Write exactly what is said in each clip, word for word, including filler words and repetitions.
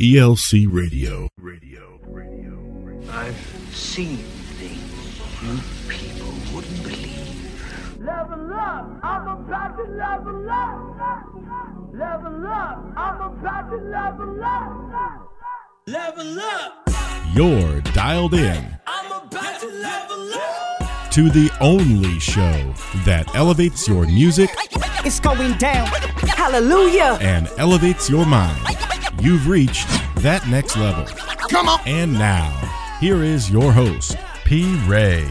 E L C Radio. Radio. Radio. Radio. I've seen things you people wouldn't believe. Level up! I'm about to level up! Level up! I'm about to level up! Level up! You're dialed in. I'm about to level up! To the only show that elevates your music. It's going down. Hallelujah! And elevates your mind. You've reached that next level. Come on! And now, here is your host, P-Ray.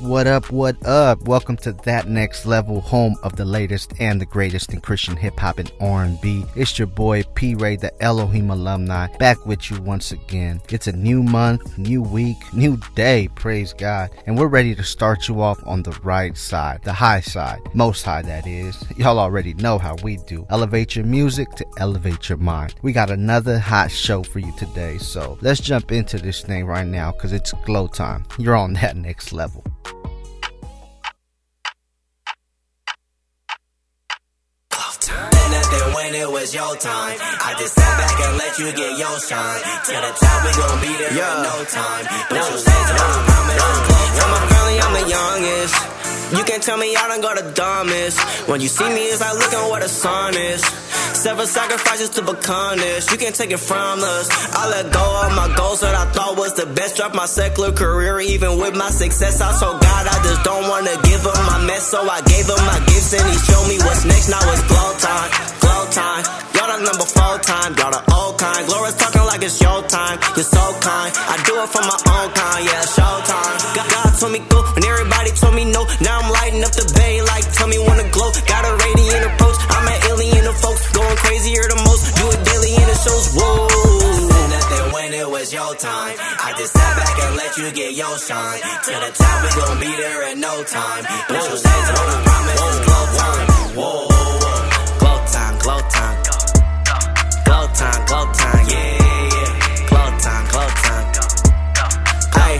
What up, what up? Welcome to That Next Level, home of the latest and the greatest in Christian hip-hop and R and B. It's your boy, P-Ray, the Elohim alumni, back with you once again. It's a new month, new week, new day, praise God. And we're ready to start you off on the right side, the high side, most high, that is. Y'all already know how we do. Elevate your music to elevate your mind. We got another hot show for you today, so let's jump into this thing right now, because it's glow time. You're on That Next Level. When it was your time, I just sat back and let you get your shine. Till the top, we gon' be there yeah. in no time. But no, you said no, no, no, no, no, no. Yo, my family, I'm the youngest. You can't tell me I done got the dumbest. When you see me, it's like looking where the sun is. Several sacrifices to become this. You can't take it from us. I let go of my goals that I thought was the best. Dropped my secular career, even with my success. I told God I just don't wanna give him my mess. So I gave him my gifts and he showed me what's next. Now it's glow time. Time. Y'all the number four time, y'all the old kind. Glorious talking like it's your time, you're so kind. I do it for my own kind, yeah, it's your time. God, God told me go, and everybody told me no. Now I'm lighting up the bay like tell me when to glow. Got a radiant approach, I'm an alien of folks. Going crazier than most, do it daily in the shows, whoa. When it was your time, I just sat back and let you get your shine. Till the top, we gon' be there in no time. But you said, don't I promise it's glow time. Whoa. Glow time, glow time, glow time, yeah, yeah. Glow time, glow time, glow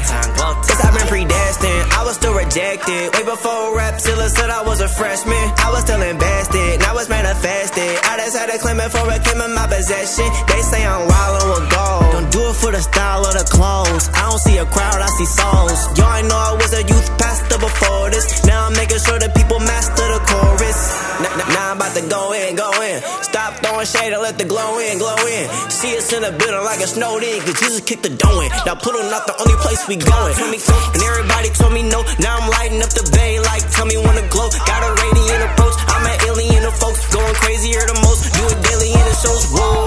time, glow time. Since I've been predestined, I was still rejected. Way before Rapzilla said I was a freshman, I was still invested, now it's manifested. I just had to claim it for it came in my possession. They say I'm wild with gold. Don't do it for the style or the clothes. I don't see a crowd, I see souls. Y'all ain't know I was a youth pastor before this. Now I'm making sure that people master the chorus. Now I'm about to go in, go in. Stop throwing shade and let the glow in, glow in. See us in the building like it's snowed in, cause Jesus kicked the dough in. Now Pluto not the only place we going. And everybody told me no, now I'm lighting up the bay like tell me when to glow. Got a radiant approach, I'm an alien of folks. Going crazier than most, do it daily in the shows, whoa.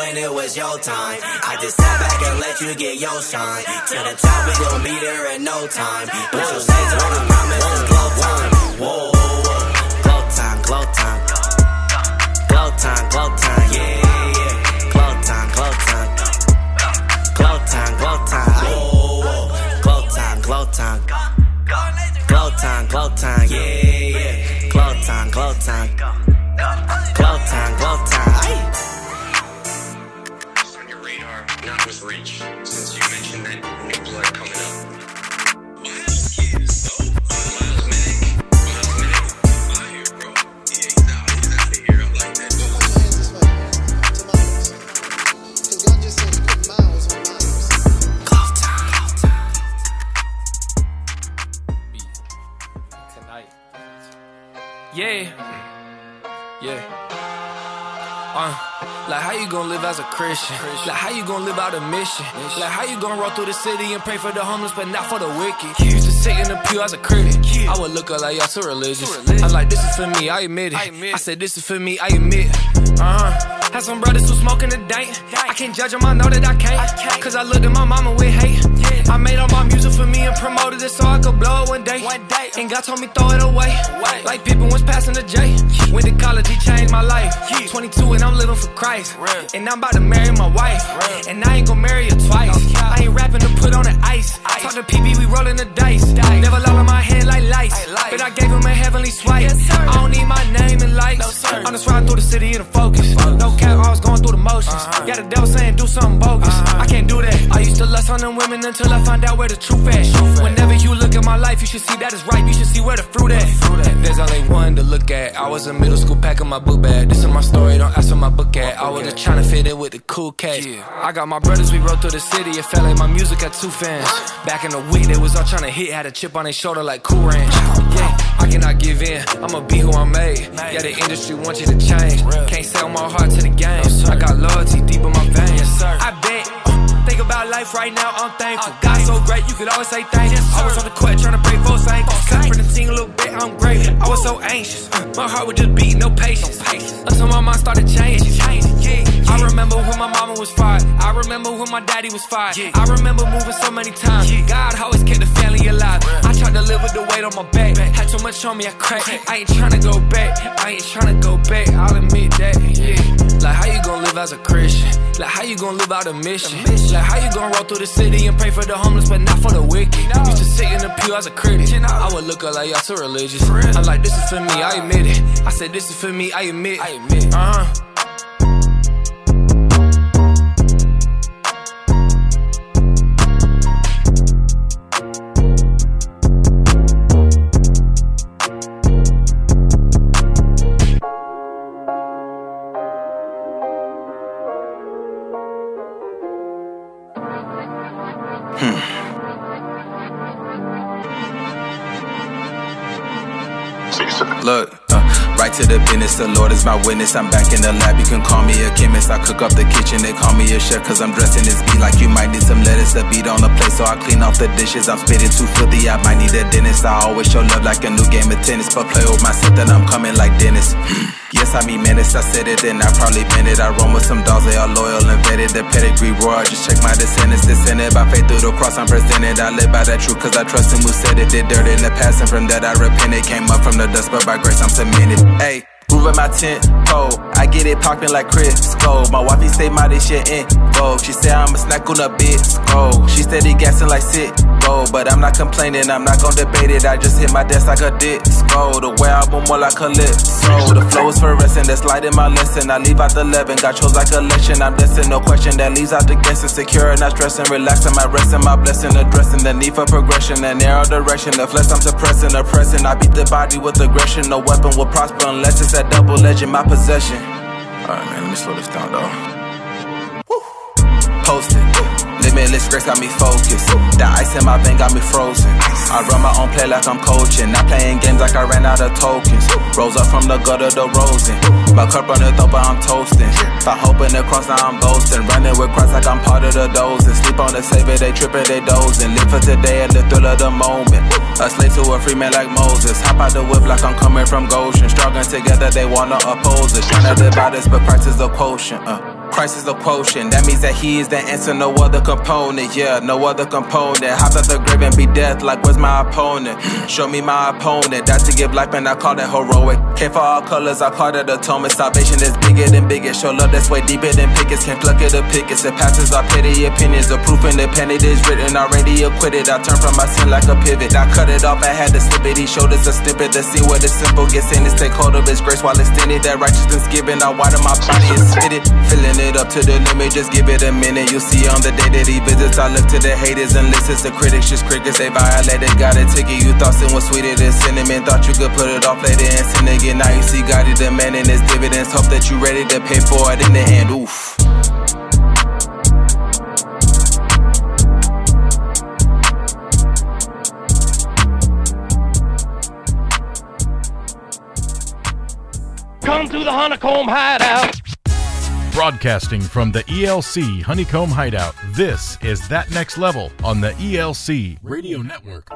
When it was your time, I just sat back and let you get your shine. Till the top, we gon' be there in no time. But you said don't I promise it's glow time, whoa. Glow time, glow time, glow time, yeah, yeah. Glow time, glow time, glow time, glow time, whoa. Glow time, glow time, glow time, glow time, yeah, yeah. Glow time, glow time, glow time, glow time. It's on your radar, not with reach, since you mentioned that new blood coming up. Yeah, yeah. Uh, like how you gonna live as a Christian? Like how you gonna live out a mission? Like how you gonna roll through the city and pray for the homeless but not for the wicked? Just sitting in the pew as a critic. I would look up like y'all too religious. I'm like, this is for me, I admit it. I said, this is for me, I admit it. Uh-huh. Had some brothers who smoking the dank. I can't judge them, I know that I can't. Cause I looked at my mama with hate. I made all my music for me and promoted it so I could blow it one day. One day. And God told me throw it away. Wait. Like people was passing the J. Yeah. Went to college, he changed my life. Yeah. twenty-two and I'm living for Christ. Real. And I'm about to marry my wife. Real. And I ain't gonna marry her twice. Okay. I ain't rapping to put on the ice. ice. Talk to P B, we rolling the dice. dice. Never lost in my head like lights. Like. But I gave him a heavenly swipe. Yes, I don't need my name in lights. No, I'm just riding through the city in a focus. focus. No cap, I was going through the motions. Uh-huh. Yeah, the devil saying do something bogus. Uh-huh. I can't do that. I used to lust on them women until I found out where the truth at. Truth Whenever at. You look at my life, you should see that is ripe. You should see where the fruit at. There's only one to look at. I was in middle school packing my book bag. This is my story, don't ask for my book at. I was just trying to fit in with the cool cats. I got my brothers, we rode through the city. It felt like my music had two fans. Back in the week, they was all trying to hit. Had a chip on their shoulder like Cool Ranch. Yeah, I cannot give in. I'ma be who I'm made. Yeah, the industry wants you to change. Can't sell my heart to the game. I got loyalty deep in my veins. I bet. Think about life right now, I'm thankful. God so great, you could always say thank you. I was on the quest, trying to break four ankles. Cut from the team a little bit, I'm great. I was so anxious, my heart would just beat, no patience. Until my mind started changing. I remember when my mama was fired. I remember when my daddy was fired. I remember moving so many times. God always kept the family alive. I tried to live with the weight on my back. Had too much on me, I cracked. I ain't trying to go back. I ain't trying to go back, I'll admit that. Like how you gonna live as a Christian? Like how you gonna live out a mission? Like how you gon' roll through the city and pray for the homeless but not for the wicked? No. Used to sit in the pew as a critic. I would look up like y'all so religious. I'm like, this is for me, I admit it. I said, this is for me, I admit. I admit. Uh-huh. Look, uh, right to the business, the Lord is my witness. I'm back in the lab, you can call me a chemist. I cook up the kitchen, they call me a chef. Cause I'm dressed in this beat like you might need some lettuce. The beat on the plate, so I clean off the dishes. I'm spitting too filthy, I might need a dentist. I always show love like a new game of tennis. But play with myself, then I'm coming like Dennis. Yes, I mean menace, I said it and I probably meant it. I roam with some dogs, they all loyal and vetted. The pedigree royal, just check my descendants. Descended by faith through the cross, I'm presented. I live by that truth, cause I trust him who said it. Did dirt in the past and from that I repented. Came up from the dust, but by grace I'm cemented. Ayy, moving my tent pole, I get it popping like Crisco. My wifey stay my this shit in gold. She said I'm a snack on a bit scroll. She steady gassing like sit go, but I'm not complaining, I'm not gon' debate it. I just hit my desk like a dick scroll. The way I move more like a lip scroll. The flow is fluorescent, that's light in my lesson. I leave out the eleven, got chose like election. I'm destined, no question, that leaves out the guessing. Secure and not stressing, relaxing, my resting, my blessing. Addressing the need for progression, the narrow direction. The flesh I'm suppressing, oppressing. I beat the body with aggression, no weapon will prosper unless it's a double legend, my possession. Alright man, let me slow this down though. Woo. Posted, limitless grace got me focused. The ice in my vein got me frozen. I run my own play like I'm coaching. Not playing games like I ran out of tokens. Rose up from the gutter to rosin. My cup running though, but I'm toasting. If I hope in the cross, now I'm boasting. Running with Christ like I'm part of the dozing. Sleep on the savior, they tripping, they dozing. Live for today and the thrill of the moment. A slave to a free man like Moses. Hop out the whip like I'm coming from Goshen. Struggling together, they wanna oppose us. Trying to live by this, but Christ is the quotient. Uh. Christ is the quotient, that means that he is the answer, no other component, yeah, no other component. Hop out the grave and be death, like where's my opponent? Show me my opponent, died to give life and I call that heroic. Came for all colors, I call that atonement. Salvation is bigger than biggest, show love that's way deeper than pickets. Can't pluck it or pickets, it passes our petty opinions. The proof in the pen, it is written, already acquitted. I turn from my sin like a pivot, I cut it off, I had to slip it. He showed us a snippet to see where the simple gets in. It's take hold of his grace while extended. That righteousness given, I water my body and spit it. Feeling it up to the limit, just give it a minute. You see on the day that he visits, I look to the haters and listens to critics, just crickets. They violated, got a ticket. You thought sin was sweeter than cinnamon. Thought you could put it off later and sin again. Now you see God is demanding his dividends. Hope that you ready to pay for it in the end. Oof. Come to the Honeycomb Hideout. Broadcasting from the E L C Honeycomb Hideout, this is That Next Level on the E L C Radio Network.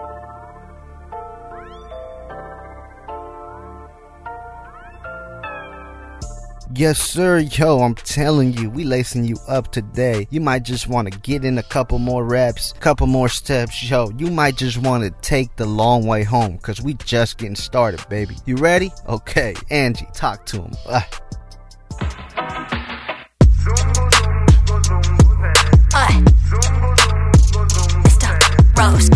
Yes, sir. Yo, I'm telling you, we lacing you up today. You might just want to get in a couple more reps, couple more steps. Yo, you might just want to take the long way home because we just getting started, baby. You ready? Okay, Angie, talk to him. Bye. Rose.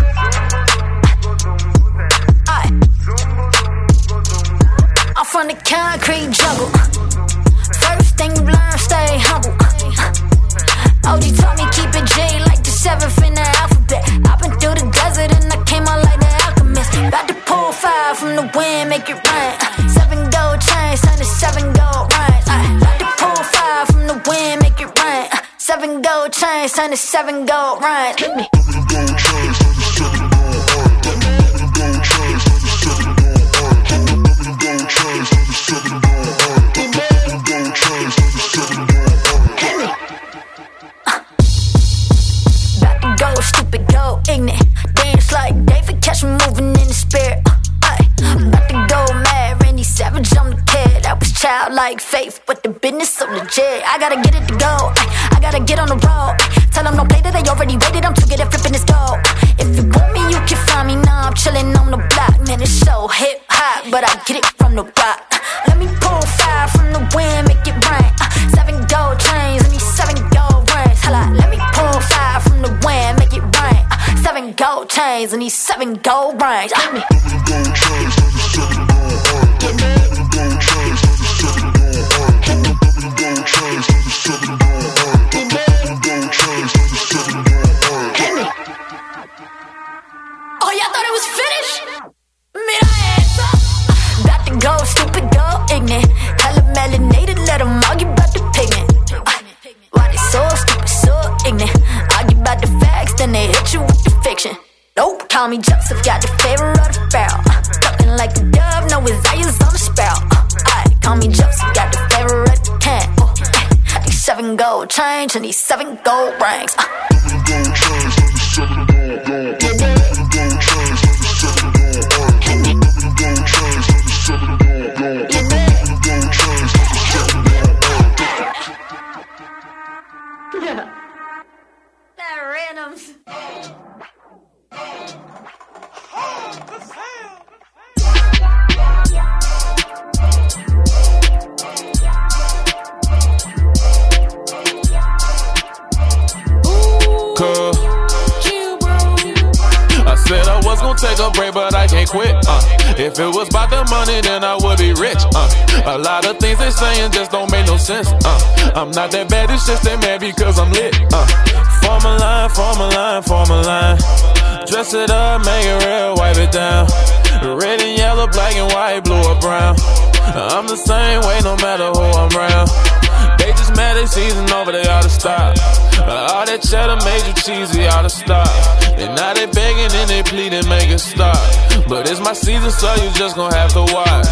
I'm from the concrete jungle. First thing blind, stay humble. O G taught me keep it G like the seventh in the alphabet. I've been through the desert and I came out like the alchemist. from the wind, make it rain. Uh, seven gold chains, and it's seven gold rings. Uh, the pool fire from the wind, make it rain. Uh, seven gold chains, and it's seven gold rings. Let me. Like faith, but the business so legit. I gotta get it to go. I gotta get on the road. Tell them don't play that they already waited. I'm too good at flipping this goal. If you want me, you can find me. Now I'm chilling on the block. Man, it's so hip hop, but I get it from the rock. Let me pull fire from the wind, make it rain. Uh, seven gold chains, I need seven gold rings. Holla, let me pull fire from the wind, make it rain. Uh, seven gold chains, I need seven gold rings. Uh, Call me Joseph, got the favor of the Pharaoh. Uh, Talking like a dove, no desires on the sparrow. Uh, call me Joseph, got the favor of the king. Uh, these seven gold chains and these seven gold rings. Uh. If it was about the money, then I would be rich. Uh. A lot of things they saying just don't make no sense. Uh. I'm not that bad, it's just they mad because I'm lit. Uh. Form a line, form a line, form a line. Dress it up, make it real, wipe it down. Red and yellow, black and white, blue or brown. I'm the same way no matter who I'm around. They just mad, they season over, they oughta stop. All that cheddar made you cheesy, oughta stop. And now they begging and they pleading, make it stop. But it's my season, so you just gon' have to watch.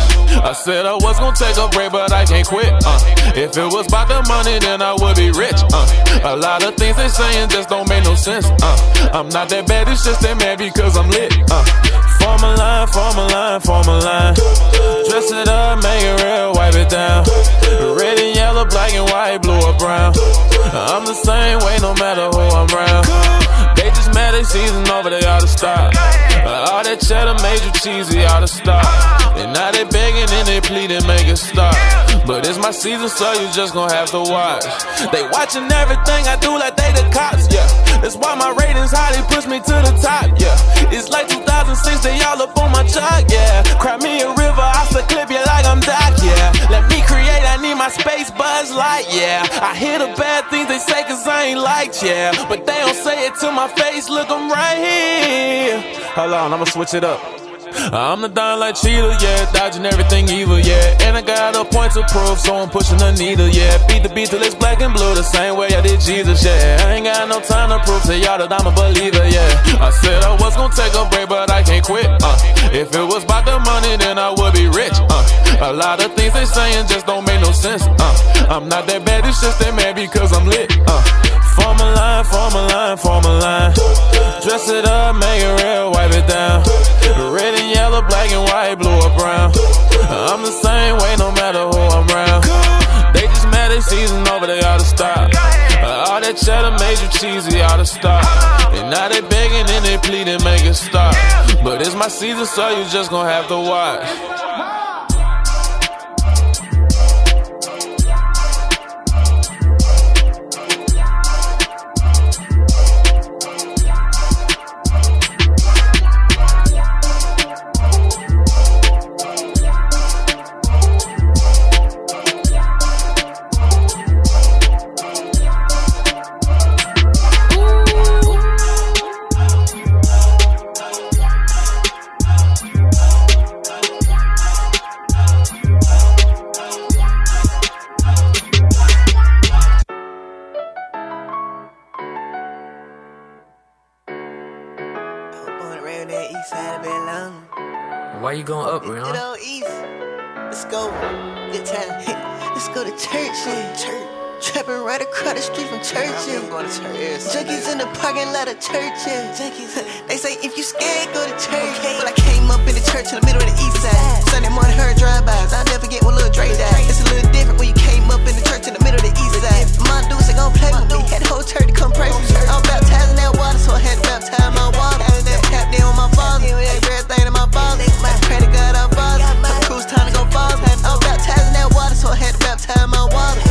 I said I was gon' take a break, but I can't quit. uh. If it was about the money, then I would be rich. uh. A lot of things they saying just don't make no sense. uh. I'm not that bad, it's just they mad because I'm lit. uh. Form a line, form a line, form a line. Dress it up, make it real, wipe it down. Red and yellow, black and white, blue or brown. I'm the same way no matter who I'm around. They just mad, they season over, they oughta stop. Uh, all that cheddar made you cheesy, oughta stop. And now they begging and they pleading, make it stop. But it's my season, so you just gon' have to watch. They watching everything I do like they the cops, yeah. That's why my ratings high, they push me to the top, yeah. It's like two thousand six, they all up on my chart, yeah. Cry me a river, I still clip you like I'm Doc, yeah. Let me create, I need my space, Buzz Light, yeah. I hear the bad things they say cause I ain't liked, yeah. But they don't say it to my face, look, I'm right here. Hold on, I'ma switch it up. I'm the Don like Cheetah, yeah, dodging everything evil, yeah. And I got a point to prove, so I'm pushing the needle, yeah. Beat the beat till it's black and blue, the same way I did Jesus, yeah. I ain't got no time to prove to y'all that I'm a believer, yeah. I said I was gonna take a break, but I can't quit, uh. If it was about the money, then I would be rich, uh. A lot of things they saying just don't make no sense, uh. I'm not that bad, it's just they mad because I'm lit, uh. Form a line, form a line, form a line. Dress it up, make it real, wipe it down. Red and yellow, black and white, blue or brown. I'm the same way no matter who I'm around. They just mad, they season over, they oughta stop. All that cheddar made you cheesy, oughta stop. And now they begging and they pleading, make it stop. But it's my season, so you just gon' have to watch. Why you going up, Rihanna? Get on east. Let's go. Good time. Let's go to church. And church. Trapping right across the street from church. I'm going to church. Junkies in the parking lot of church. Junkies. They say if you scared, go to church. Okay. Well, I came up in the church in the middle of the east side. Sunday morning, heard drive-bys. I'll never forget when Lil Dre died. It's a little different when you came up in the church in the middle of the east side. My dudes ain't gonna play with me. Had the whole church to come pray with me. I'm baptizing that water, so I had to baptize my water. That tap down on my father. Everything in my father. I pray to God, our father. I'm cruise time to go father. I'm baptizing that water, so I had to baptize my water.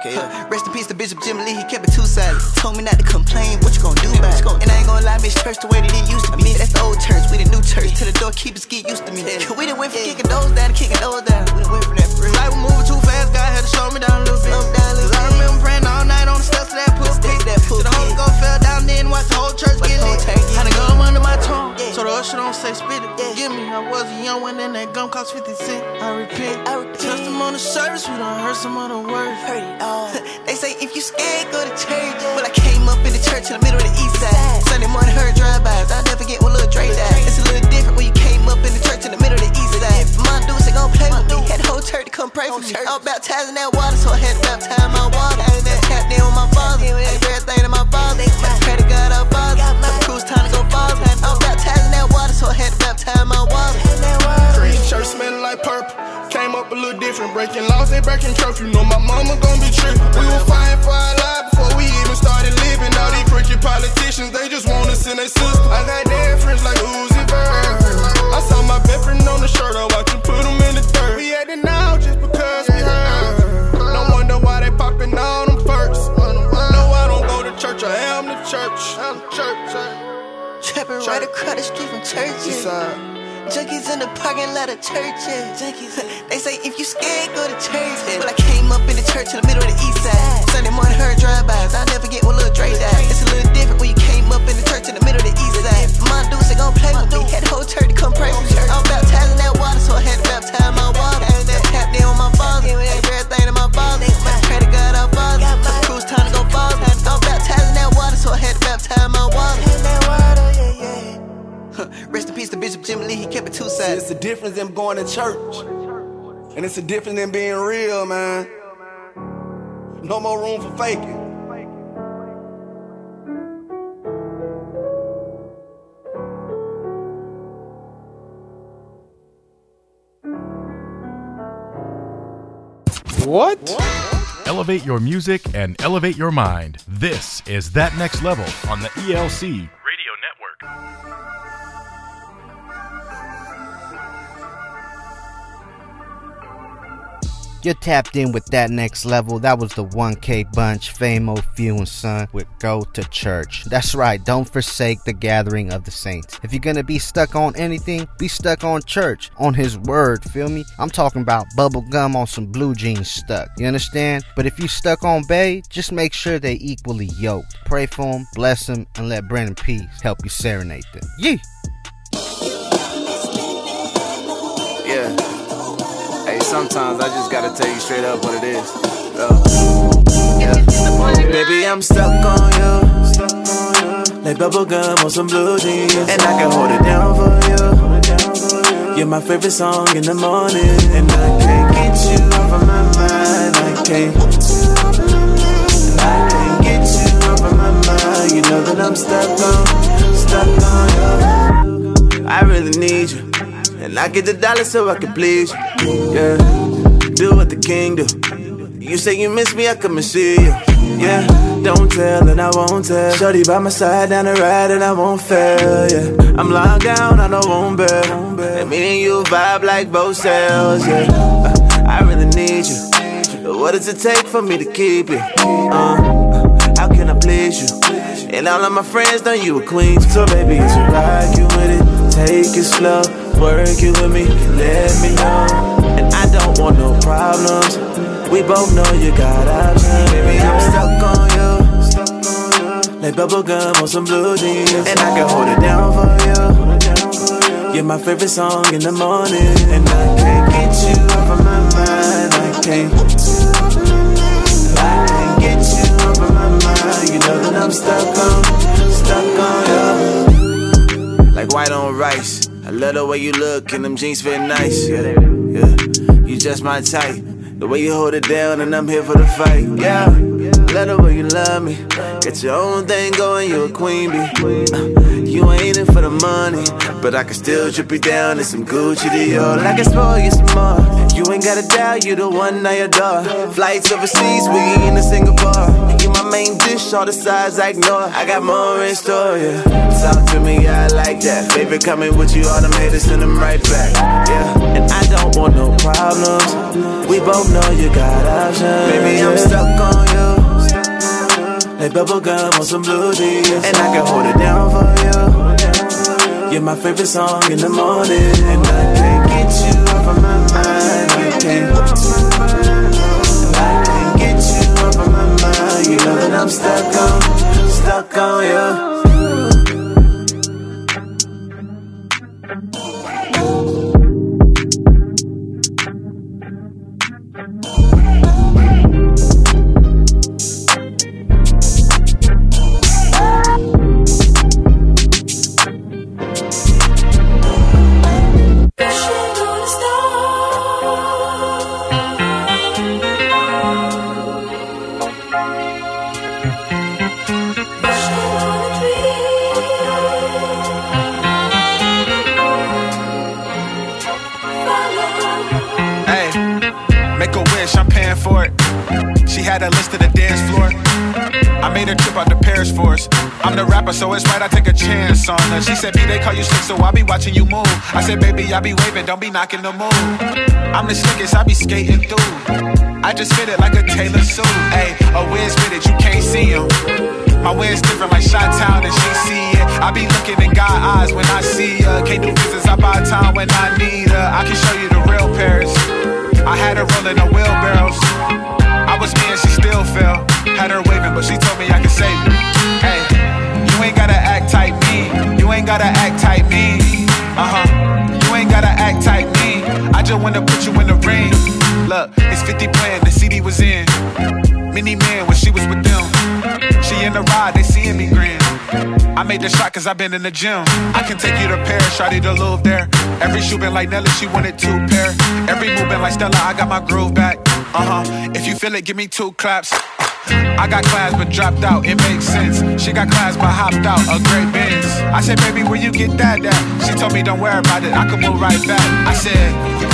Okay, yeah. Rest in peace to Bishop Jim Lee, he kept it too silent. Told me not to complain, what you gon' do about it? And I ain't gonna lie, miss church the way that it used to be. That's the old church, we the new church. Till the door keepers get used to me. We done went from kicking those down to kicking those down. We done went from that free. Life was moving too fast, God had to slow me down a little bit. Cause I remember praying all night on the steps of that pulpit. Till the Holy Ghost fell down then watch the whole church get lit. Had a gum under my tongue, so the usher don't say spit it. Forgive me, I was a young one and that gum cost fifty cents. I repent, trust him on the service, we done heard some other words. They say if you scared, go to church. Well, I came up in the church in the middle of the east side. Sunday morning, heard drive-bys. I'll never forget when Lil Dre died. It's a little different when you came up in the church in the middle of the east side. My dudes ain't gonna play with me. Had the whole church to come pray for me. I was baptizing that water, so I had to baptize my water. I tapped in with my father. Everything in my father. I pray to God, our father. I'm cruise time to go father. I was baptizing that water, so I had to baptize my water. Green church smelling like purple. Came up a little different, breaking laws, they breaking church. You know my mama gon' be trippin'. We were fighting for our life before we even started living. All these crooked politicians, they just want us in their system. I got dead friends like Uzi Vert. I saw my best friend on the shirt, I watched him put him in the dirt. We actin' now just because we heard. No wonder why they poppin' all them perks. No, I don't go to church, I am the church. I'm the church. Trappin' right across the street from churches. Junkies in the parking lot of churches. Junkies. They say if you scared, go to church. Well, I came up in the church in the middle of the east side. Sunday morning, heard drive-bys. I'll never forget when Lil Dre died. It's a little different when you came up in the church in the middle of the east side. My dudes ain't gon' play with me. Had the whole church to come pray with me. I was baptizing that water, so I had to baptize my water. I tapped in with my father. Everything in my father. I pray to God, our father. I'm cruise time to go father. I was baptizing that water, so I had to baptize my water. Rest in peace to Bishop Jim Lee, he kept it two sides. It's a difference in going to church, and it's a difference in being real, man. No more room for faking. What? What? Elevate your music and elevate your mind. This is That Next Level on the E L C Radio Network. You're tapped in with That Next Level. That was the one K bunch, Famo, Few, and Son with Go to Church. That's right, don't forsake the gathering of the saints. If you're going to be stuck on anything, be stuck on church, on his word, feel me? I'm talking about bubble gum on some blue jeans stuck, you understand? But if you stuck on Bay, just make sure they equally yoked. Pray for them, bless them, and let Brandon Pease help you serenade them. Yee! Yeah. Sometimes I just gotta tell you straight up what it is. Uh, yeah. Baby, I'm stuck on you. Stuck on you. Like bubblegum on some blue jeans. And I can hold it down for you. You're my favorite song in the morning. And I can't get you off of my mind. I can't. And I can't get you off of my mind. You know that I'm stuck on, stuck on you. I really need you. And I get the dollar so I can please you, yeah. Do what the king do. You say you miss me, I come and see you, yeah. Don't tell and I won't tell. Shorty by my side down the ride and I won't fail, yeah. I'm locked down, I don't want bail. And me and you vibe like both cells, yeah. uh, I really need you. What does it take for me to keep you? Uh, how can I please you? And all of my friends know you a queen. So baby, it's your ride, you with it. Take it slow. Work it with me, let me know. And I don't want no problems. We both know you got options. Baby, I'm stuck on you. Like bubblegum on some blue jeans. And I can hold it down for you. You're my favorite song in the morning. And I can't get you off of my mind. I can't. I can't get you off of my mind. You know that I'm stuck on, stuck on you. Like white on rice. I love the way you look and them jeans fit nice. Yeah, yeah. You just my type. The way you hold it down and I'm here for the fight. Yeah, love the way you love me. Get your own thing going, you a queen bee. Uh, you ain't in for the money, but I can still drip you down in some Gucci Dior. Like I spoil you some more. You ain't gotta die, you the one I adore. Flights overseas, we in Singapore. You my main dish, all the sides I ignore. I got more in store, yeah. Talk to me, I like that. Favorite coming with you, all them haters, send them right back, yeah. And I don't want no problems. We both know you got options. Baby, I'm stuck on you. Like bubblegum on some blue jeans. And I can hold it down for you. You're my favorite song in the morning. And I can't get you off of my mind. I can't. You know that I'm stuck on, stuck on you. So it's right, I take a chance on her. She said, P, they call you slick, so I be watching you move. I said, baby, I be waving, don't be knocking the move. I'm the slickest, I be skating through. I just fit it like a Taylor suit. Ayy, a wiz with it, you can't see him. My wind's different like Chi-Town and she see it. I be looking in God's eyes when I see her. Can't do business, I buy time when I need her. I can show you the real Paris. I had her rolling her wheelbarrows. I was me and she still fell. Had her waving, but she told me I could save her. Ayy. You ain't gotta act type me. You ain't gotta act type me. Uh-huh. You ain't gotta act type me. I just wanna put you in the ring. Look, it's fifty playing, the C D was in. Mini man when she was with them. She in the ride, they seeing me grin. I made the shot cause I been in the gym. I can take you to Paris, shawty to Louvre there. Every shoe been like Nelly, she wanted two pair. Every move been like Stella, I got my groove back. Uh-huh. If you feel it, give me two claps. I got class but dropped out, it makes sense. She got class but hopped out, a great Benz. I said, baby, where you get that at? She told me, don't worry about it, I can move right back. I said,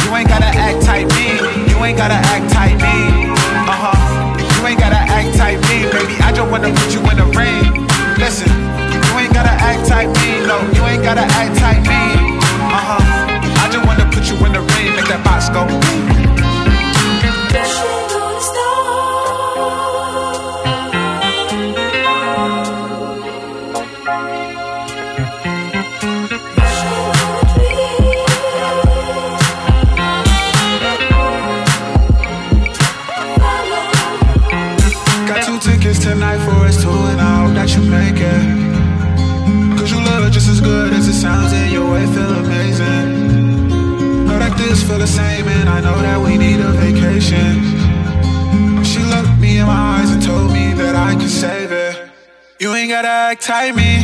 you ain't gotta act type me. You ain't gotta act type me. Uh-huh. You ain't gotta act type me, baby. I just wanna put you in the ring. Listen, you ain't gotta act type me. No, you ain't gotta act type me. Uh-huh. I just wanna put you in the ring. Make that box go. Tonight for us two, and I hope that you make it. Cause you love it just as good as it sounds, and your way feel amazing. Know that this feel the same, and I know that we need a vacation. She looked me in my eyes and told me that I could save it. You ain't gotta act like me.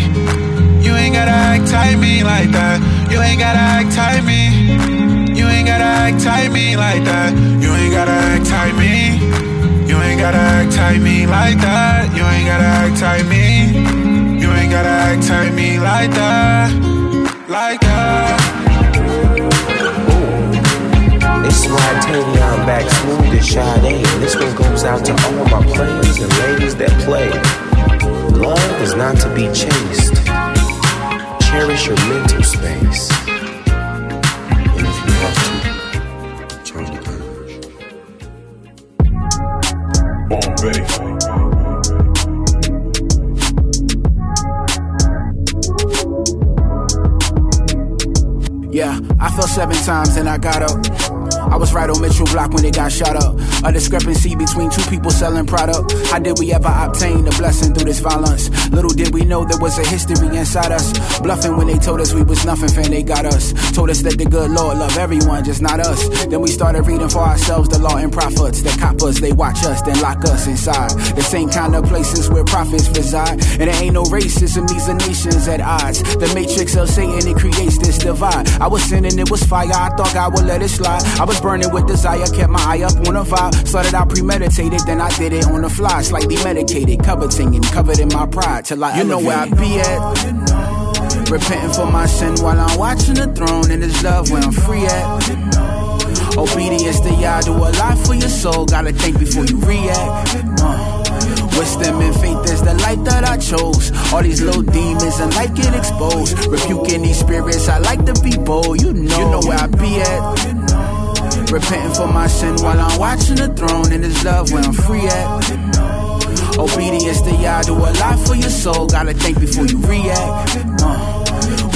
You ain't gotta act like me like that. You ain't gotta act like me. You ain't gotta act like me like that. You ain't gotta act like me. You ain't gotta act type me like that. You ain't gotta act type me. You ain't gotta act type me like that. Like that. Ooh. It's Rytanian back smooth to Sade. This one goes out to all my players and ladies that play. Love is not to be chased. Cherish your mental space. And if you have to. Bombay. Yeah, I fell seven times and I got up. I was right on Mitchell Block when it got shot up. A discrepancy between two people selling product. How did we ever obtain the blessing through this violence? Little did we know there was a history inside us. Bluffing when they told us we was nothing, fan, they got us. Told us that the good Lord love everyone, just not us. Then we started reading for ourselves the law and prophets. The coppers, they watch us, then lock us inside. The same kind of places where prophets reside. And there ain't no racism, these are nations at odds. The matrix of Satan, it creates this divide. I was sinning, it was fire, I thought God would let it slide. I was burning with desire, kept my eye up on a vibe. Started out premeditated, then I did it on the fly. Slightly medicated, coveting and covered in my pride. Till I, you know where I be at. Repenting for my sin while I'm watching the throne. And his love where I'm free at. Obedience to Yah, do a lot for your soul. Gotta think before you react. uh. Wisdom and faith is the life that I chose. All these little demons and life get exposed. Rebuking these spirits, I like to be bold. You know, you know where I be at. Repenting for my sin while I'm watching the throne. And his love where I'm free at. Obedience to Yah, do a lot for your soul. Gotta think before you react. uh.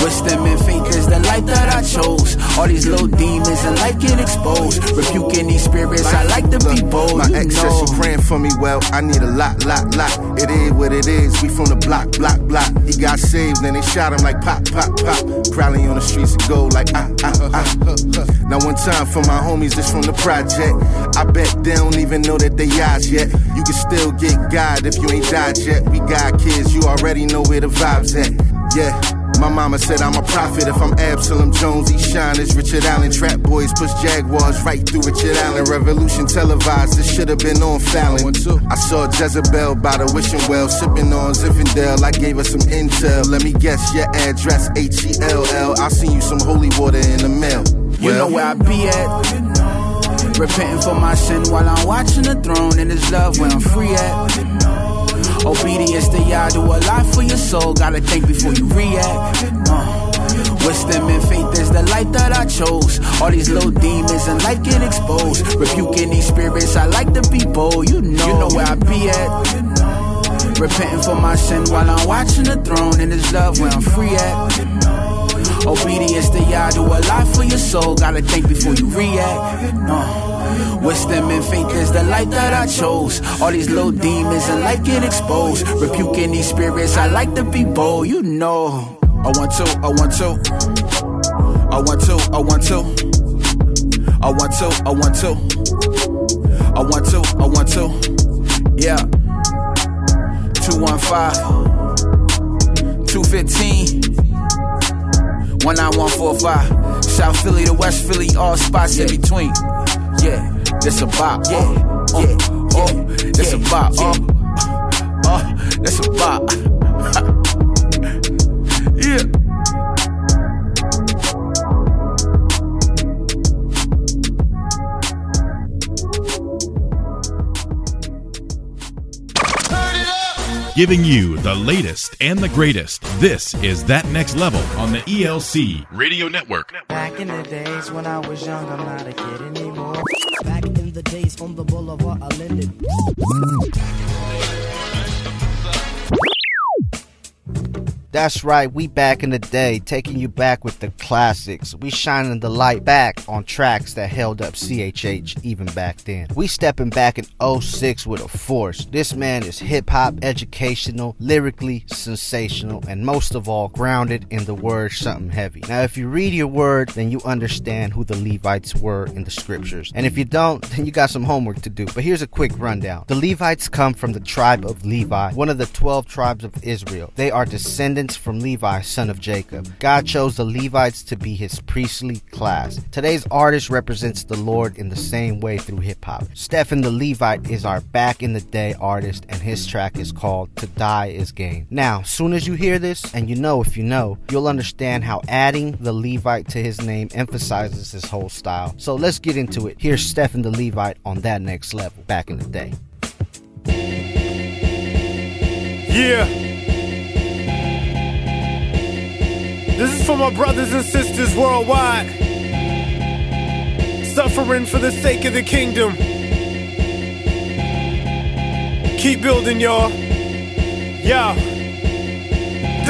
Wisdom and faith is the life that I chose. All these little demons and life get exposed. Rebuking these spirits, I like to be bold. My ex says she praying for me, well, I need a lot, lot, lot. It is what it is, we from the block, block, block. He got saved, then they shot him like pop, pop, pop. Crowley on the streets of gold like ah, ah, ah. Now one time for my homies that's from the project. I bet they don't even know that they eyes yet. You can still get God if you ain't died yet. We got kids, you already know where the vibes at, yeah. My mama said I'm a prophet if I'm Absalom Jones, he shiners. Richard Allen, Trap Boys, push Jaguars right through Richard Allen. Revolution televised, this should have been on Fallon. I saw Jezebel by the wishing well, sipping on Zinfandel. I gave her some intel. Let me guess your address, H E L L. I seen you some holy water in the mail. You well, know where I be at. Repenting for my sin while I'm watching the throne. And his love where I'm free at. Obedience to Yah, do a lot for your soul. Gotta think before you react. uh, Wisdom and faith is the life that I chose. All these little demons and life get exposed. Rebuking these spirits, I like to be bold. You know, you know where I be at. Repenting for my sin while I'm watching the throne. And his love where I'm free at. Obedience to Yah, do a lot for your soul. Gotta think before you react. uh, Wisdom and faith is the life that I chose. All these little demons and life get exposed. Rebuking these spirits, I like to be bold, you know. I want to, I want to. I want to, I want to. I want to, I want to. I want to, I want to. Yeah. two one five, two fifteen, one nine one four five. South Philly to West Philly, all spots in between. Yeah, that's a bop. Yeah, uh, yeah, uh, yeah, uh, that's yeah, a bop. Yeah. Uh, uh, that's a bop. Yeah. Giving you the latest and the greatest. This is That Next Level on the E L C Radio Network. Back in the days when I was young, I'm not a kid anymore. Back in the days on the boulevard, I landed. That's right, we back in the day, taking you back with the classics. We shining the light back on tracks that held up C H H even back then. We stepping back in oh six with a force. This man is hip-hop, educational, lyrically sensational, and most of all, grounded in the word something heavy. Now, if you read your word, then you understand who the Levites were in the scriptures. And if you don't, then you got some homework to do. But here's a quick rundown. The Levites come from the tribe of Levi, one of the twelve tribes of Israel. They are descendants from Levi, son of Jacob. God chose the Levites to be his priestly class. Today's artist represents the Lord in the same way through hip-hop. Stephan the Levite is our back-in-the-day artist, and his track is called To Die Is Gain. Now, soon as you hear this, and you know if you know, you'll understand how adding the Levite to his name emphasizes his whole style. So let's get into it. Here's Stephan the Levite on That Next Level, back in the day. Yeah! This is for my brothers and sisters worldwide, suffering for the sake of the kingdom. Keep building, y'all. Yo,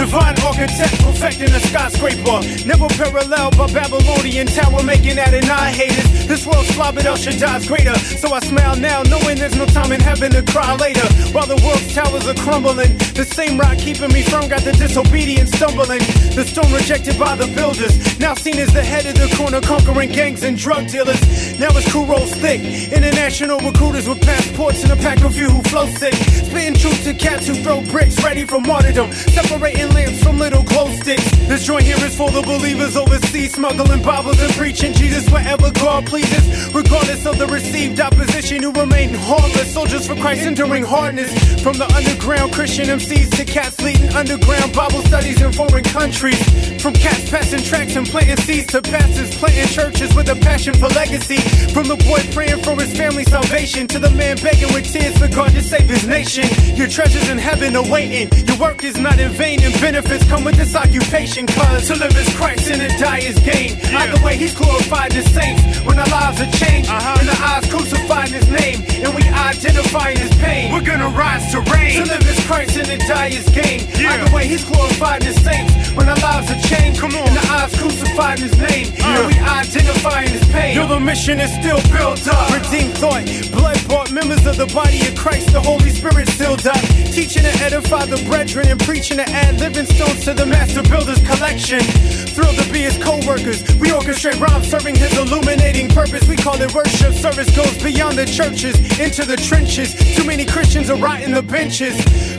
Divine architect perfecting a skyscraper. Never paralleled by Babylonian tower making that and I hate it. This world slobbered El Shaddai's greater. So I smile now knowing there's no time in heaven to cry later. While the world's towers are crumbling, the same rock keeping me firm got the disobedient stumbling. The stone rejected by the builders, now seen as the head of the corner conquering gangs and drug dealers. Now it's crew rolls thick, international recruiters with passports and a pack of you who flow sick. Spitting truth to cats who throw bricks ready for martyrdom, separating lamps from little glow sticks. This joint here is for the believers overseas, smuggling Bibles and preaching Jesus wherever God pleases. Regardless of the received opposition, who remain harmless, soldiers for Christ enduring hardness. From the underground Christian M Cs to cats leading underground Bible studies in foreign countries. From cats passing tracts and planting seeds to pastors planting churches with a passion for legacy. From the boy praying for his family's salvation to the man begging with tears for God to save his nation. Your treasures in heaven are waiting, your work is not in vain, and benefits come with this occupation. Cause to live is Christ and to die is gain. Either way he's glorified as saints when our lives are changed, uh-huh. and our eyes crucify his name and we identify his pain. We're gonna rise to reign. To live is Christ and to die is gain. Yeah. Either way he's glorified as saints when our lives are changed, come on. and our eyes crucify his name uh. and we identify his pain. Yo, the mission is still built up. Redeemed thought, blood bought members of the body of Christ, the Holy Spirit still died. Teaching to edify the brethren and preaching to add living stones to the master builder's collection. Thrilled to be his co-workers, we orchestrate rhymes serving his illuminating purpose. We call it worship. Service goes beyond the churches into the trenches. Too many Christians are rotting the benches.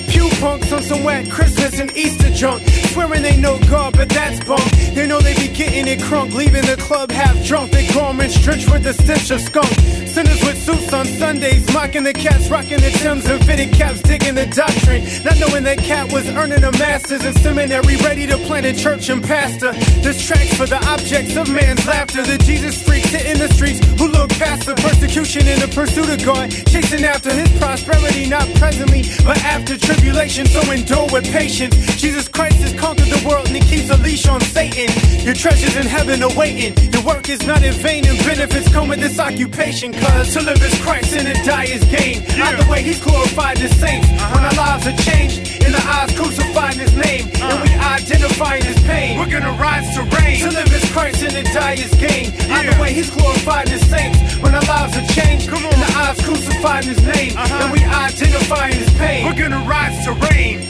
Pew punks on some whack Christmas and Easter junk, swearing they know God, but that's bunk. They know they be getting it crunk, leaving the club half drunk. Their garments drenched with the stench of skunk. Sinners with suits on Sundays, mocking the cats, rocking the Timbs and fitted caps, digging the doctrine, not knowing that cat was earning a master's in seminary, ready to plant a church and pastor. This track's for the objects of man's laughter, the Jesus freaks in the streets who look past the persecution in the pursuit of God, chasing after his prosperity, not presently but after tribulation. So endure with patience. Jesus Christ has conquered the world and he keeps a leash on Satan. Your treasures in heaven are waiting, your work is not in vain, and benefits come with this occupation. Cause to live is Christ and to die is gain. Either way he's glorified as saints when our lives are changed and our eyes crucified his name and we identify his pain. We're gonna rise to reign. To live is Christ and to die is gain. Either way he's glorified as saints when our lives are changed and our eyes crucified his name and we identify his pain. We're gonna rise to reign.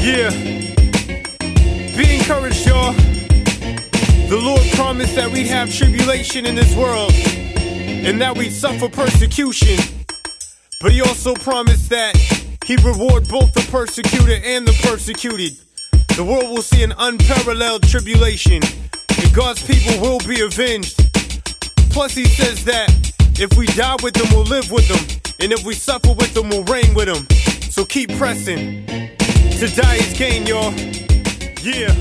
Yeah. Be encouraged, y'all. The Lord promised that we'd have tribulation in this world and that we'd suffer persecution. But he also promised that he'd reward both the persecutor and the persecuted. The world will see an unparalleled tribulation, and God's people will be avenged. Plus he says that if we die with them, we'll live with them, and if we suffer with them, we'll reign with them. So keep pressing. To die is gain, y'all. Yeah.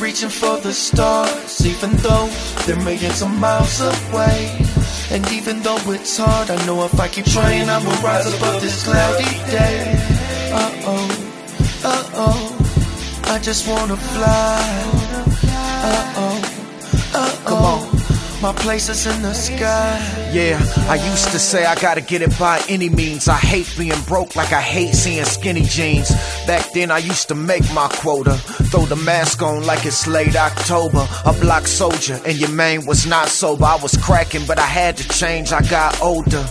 Reaching for the stars, even though they're millions of miles away. And even though it's hard, I know if I keep trying, I will rise above this cloudy day. Uh-oh, uh-oh, I just wanna fly. Uh-oh, uh-oh, come on. My place is in the sky. Yeah, I used to say I gotta get it by any means. I hate being broke like I hate seeing skinny jeans. Back then I used to make my quota, throw the mask on like it's late October. A block soldier and your man was not sober. I was cracking but I had to change, I got older.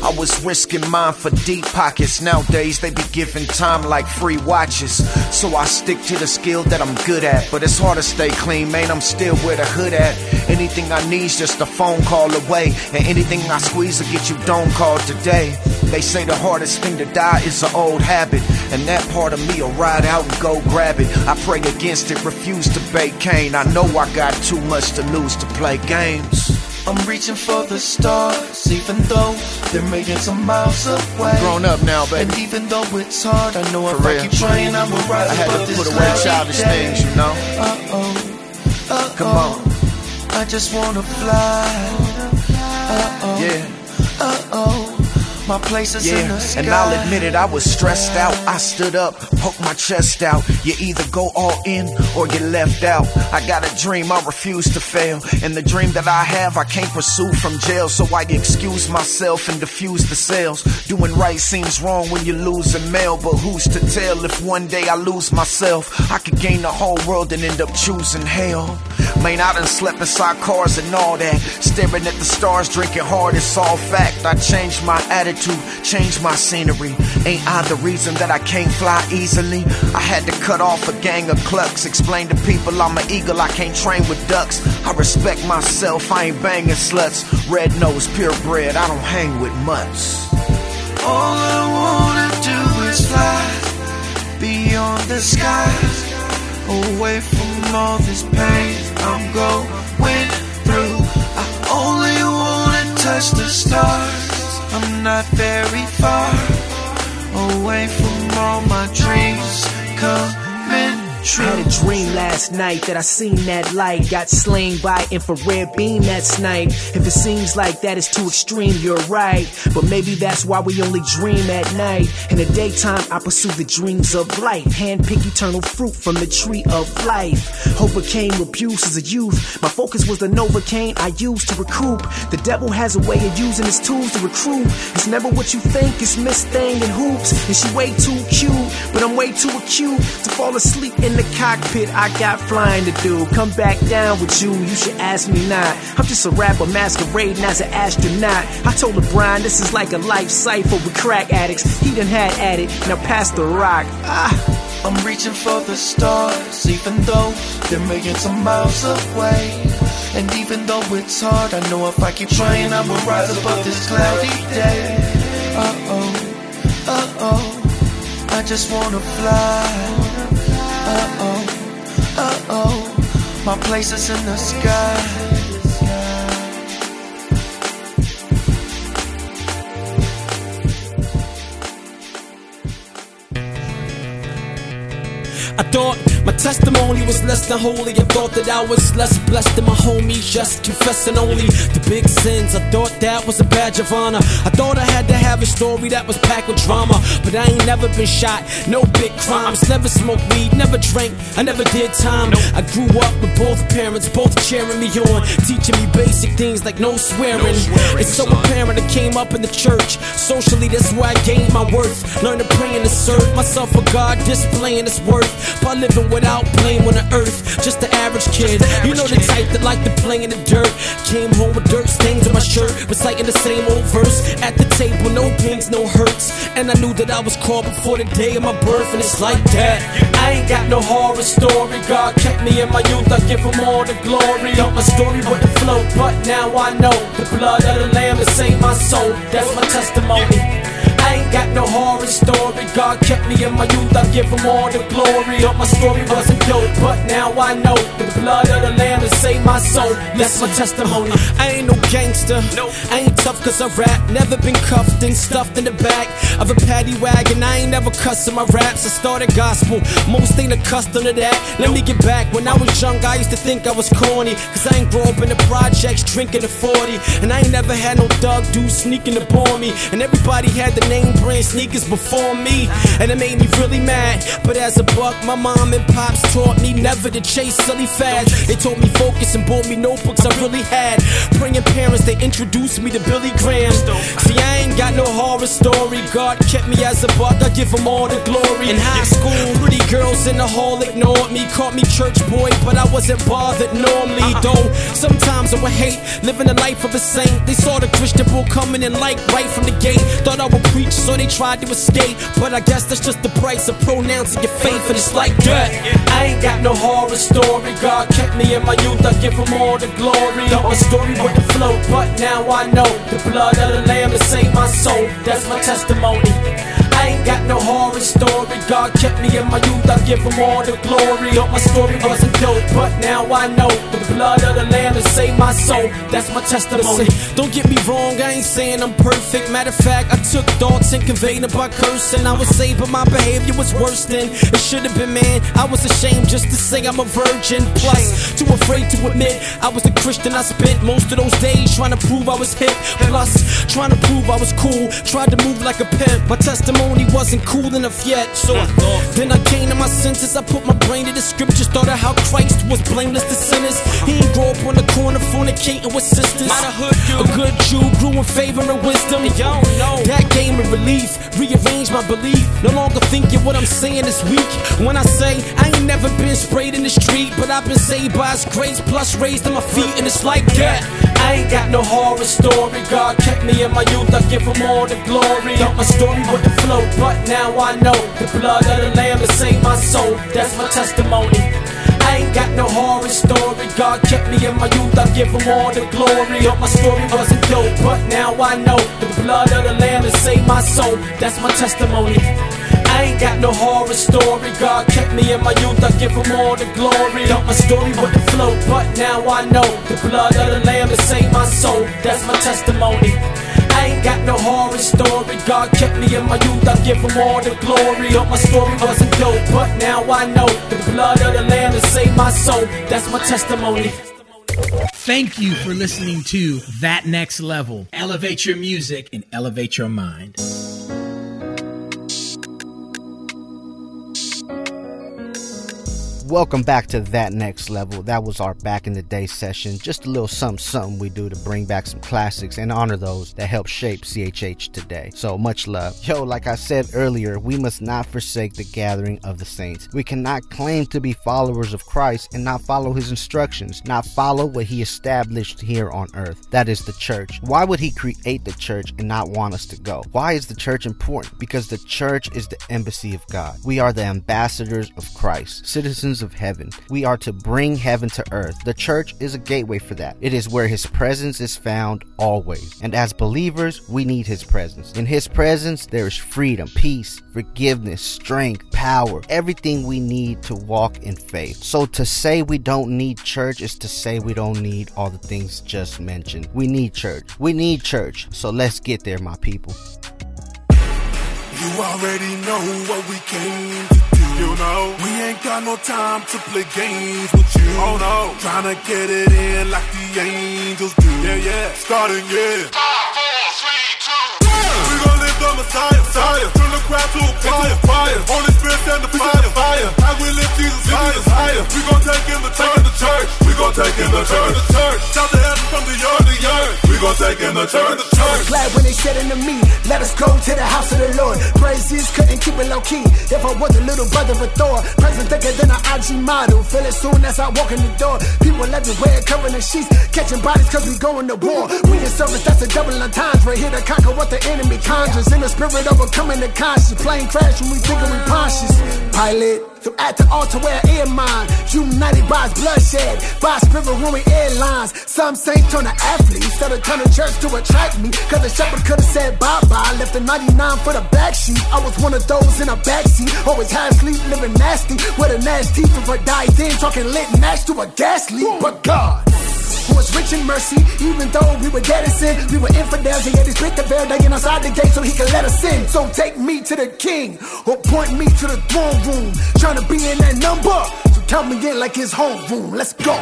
I was risking mine for deep pockets. Nowadays they be giving time like free watches. So I stick to the skill that I'm good at, but it's hard to stay clean, man, I'm still where the hood at. Anything I need's just a phone call away, and anything I squeeze will get you don't call today. They say the hardest thing to die is an old habit, and that part of me'll ride out and go grab it. I pray against it, refuse to bait Cain. I know I got too much to lose to play games. I'm reaching for the stars, even though they're millions of miles away. I'm grown up now, baby. And even though it's hard, I know for if real. I keep trying, I will rise above this cloudy day. I had to put away childish things, you know. Uh oh, uh oh. Come on. I just wanna fly. Uh-oh. Yeah. Uh-oh. My place is yeah. in the sky. And I'll admit it, I was stressed out. I stood up, poked my chest out. You either go all in or get left out. I got a dream, I refuse to fail. And the dream that I have, I can't pursue from jail. So I excuse myself and diffuse the sales. Doing right seems wrong when you lose a male. But who's to tell if one day I lose myself? I could gain the whole world and end up choosing hell. Man, I done slept inside cars and all that. Staring at the stars, drinking hard, it's all fact. I changed my attitude to change my scenery. Ain't I the reason that I can't fly easily? I had to cut off a gang of clucks. Explain to people I'm an eagle, I can't train with ducks. I respect myself, I ain't banging sluts. Red nose, purebred, I don't hang with mutts. All I wanna do is fly beyond the skies, away from all this pain I'm going through. I only wanna touch the stars. I'm not very far away from all my dreams coming true. Had a dream last night that I seen that light. Got slain by infrared beam that snipe. If it seems like that is too extreme, you're right. But maybe that's why we only dream at night. In the daytime, I pursue the dreams of life. Handpick eternal fruit from the tree of life. Overcame abuse as a youth. My focus was the Novocaine I used to recoup. The devil has a way of using his tools to recruit. It's never what you think, it's Miss Thing and Hoops. And she way too cute, but I'm way too acute to fall asleep in the cockpit. I got flying to do. Come back down with you, you should ask me not. I'm just a rapper masquerading as an astronaut. I told LeBron this is like a life cipher with crack addicts. He done had at it, now pass the rock. Ah. I'm reaching for the stars, even though they're millions of miles away. And even though it's hard, I know if I keep trying, I will rise above this cloudy day. Uh-oh, uh-oh, I just wanna fly. Uh-oh, uh-oh, my place is in the sky. I thought my testimony was less than holy. I thought that I was less blessed than my homies, just confessing only the big sins. I thought that was a badge of honor. I thought I had to have a story that was packed with drama. But I ain't never been shot, no big crimes. Never smoked weed, never drank, I never did time. I grew up with both parents, both cheering me on, teaching me basic things like no swearing. No swearing it's so son. Apparent I came up in the church. Socially, that's where I gained my worth. Learned to pray and to serve myself for God, displaying His worth. By living without blame on the earth, just the average kid. You know the type that like to play in the dirt. Came home with dirt stains on my shirt, reciting the same old verse at the table, no pains, no hurts. And I knew that I was called before the day of my birth. And it's like that, I ain't got no horror story. God kept me in my youth, I give Him all the glory. Thought my story wouldn't flow, but now I know the blood of the Lamb has saved my soul. That's my testimony. I ain't got no horror story. God kept me in my youth, I give Him all the glory. Thought my story wasn't dope, but now I know the blood of the Lamb has saved my soul. That's my testimony. I ain't no gangster, I ain't tough cause I rap. Never been cuffed and stuffed in the back of a paddy wagon. I ain't never cussing my raps. I started gospel, most ain't accustomed to that. Let me get back, when I was young I used to think I was corny, cause I ain't grow up in the projects drinking a forty. And I ain't never had no thug dudes sneaking up on me. And everybody had the name brand sneakers before me, and it made me really mad. But as a buck, my mom and pops taught me never to chase silly fads. They told me focus and bought me notebooks I really had. Praying parents, they introduced me to Billy Graham. See, I ain't got no horror story. God kept me as a buck, I give Him all the glory. In high school, pretty girls in the hall ignored me, called me church boy, but I wasn't bothered normally. Though sometimes I would hate living the life of a saint. They saw the Christian bull coming in like right from the gate. Thought I would preach, so they tried to escape, but I guess that's just the price of pronouncing your faith. And it's like that, I ain't got no horror story. God kept me in my youth, I give Him all the glory. Thought my story wouldn't flow, but now I know the blood of the Lamb has saved my soul. That's my testimony. I ain't got no horror story. God kept me in my youth, I give him all the glory. Hope my story wasn't dope, but now I know the blood of the Lamb has saved my soul. That's my testimony. Listen, don't get me wrong, I ain't saying I'm perfect. Matter of fact, I took thoughts and conveyed them by cursing. I was saved, but my behavior was worse than it should have been, man. I was ashamed just to say I'm a virgin. Plus, too afraid to admit I was a Christian. I spent most of those days trying to prove I was hip. Plus, trying to prove I was cool. Tried to move like a pimp. My testimony wasn't cool enough yet. So then I came to my senses. I put my brain to the scriptures. Thought of how Christ was blameless to sinners. He ain't grow up on the corner fornicating with sisters. Not a hood dude. A good Jew grew in favor and wisdom. And y'all know that gave me relief. Rearranged my belief. No longer thinking what I'm saying is weak. When I say I ain't never been sprayed in the street, but I've been saved by his grace, plus raised on my feet. And it's like that. I ain't got no horror story. God kept me in my youth, I give him all the glory. Thought my story wouldn't flow, but now I know the blood of the Lamb has saved my soul. That's my testimony. I ain't got no horror story. God kept me in my youth, I give him all the glory. Thought my story wasn't dope, but now I know the blood of the Lamb has saved my soul. That's my testimony. I ain't got no horror story. God kept me in my youth, I give him all the glory. Thought my story wouldn't flow, but now I know the blood of the Lamb has saved my soul. That's my testimony. I ain't got no horror story. God kept me in my youth, I give him all the glory. Thought my story wasn't dope, but now I know the blood of the Lamb has saved my soul. That's my testimony. Thank you for listening to That Next Level. Elevate your music and elevate your mind. Welcome back to That Next Level. That was our back in the day session. Just a little something, something we do to bring back some classics and honor those that helped shape C H H today. So much love. Yo, like I said earlier, we must not forsake the gathering of the saints. We cannot claim to be followers of Christ and not follow his instructions, not follow what he established here on earth. That is the church. Why would he create the church and not want us to go? Why is the church important? Because the church is the embassy of God. We are the ambassadors of Christ, citizens of heaven. We are to bring heaven to earth. The church is a gateway for that. It is where his presence is found always. And as believers, we need his presence. In his presence, there is freedom, peace, forgiveness, strength, power, everything we need to walk in faith. So to say we don't need church is to say we don't need all the things just mentioned. We need church. We need church. So let's get there, my people. You already know what we came to. You know, we ain't got no time to play games with you. Oh no, trying to get it in like the angels do. Yeah, yeah, starting, yeah. Five, four, three, two, one. We gon' lift the Messiah, Messiah. Turn the crowd to a fire, fire. Holy Spirit, send the fire, fire. I will lift Jesus higher, higher. We gon' take in the church, the church. We gon' take in the church, the church. Shout the heaven from the earth, the earth. We gon' take in the church, the church. Glad when they said unto me, let us go to the house of the Lord. Praises couldn't keep it low key. If I was a little brother of a Thor, present thicker than an I G model. Feel it soon as I walk in the door. People everywhere covering the sheets, catching bodies cause we going to war. We in service, that's a double entendre. Here to conquer what the enemy conjures. In the spirit overcoming the conscience. Plane crash when we thinking we conscious. Pilot, so at the altar where I am mine. United by his bloodshed, by his spirit ruling airlines. Some saints turn to athletes, instead of turning church to attract me. Cause the shepherd could've said bye-bye, left the ninety-nine for the back sheet. I was one of those in a backseat, always half sleep, living nasty. With a nasty for a die then, talking lit match to a ghastly. But God, who was rich in mercy, even though we were dead in sin, we were infidels, and yet he split the veil down outside the gate so he could let us in. So take me to the king, or point me to the throne room, trying to be in that number, so count me in like his home room. Let's go.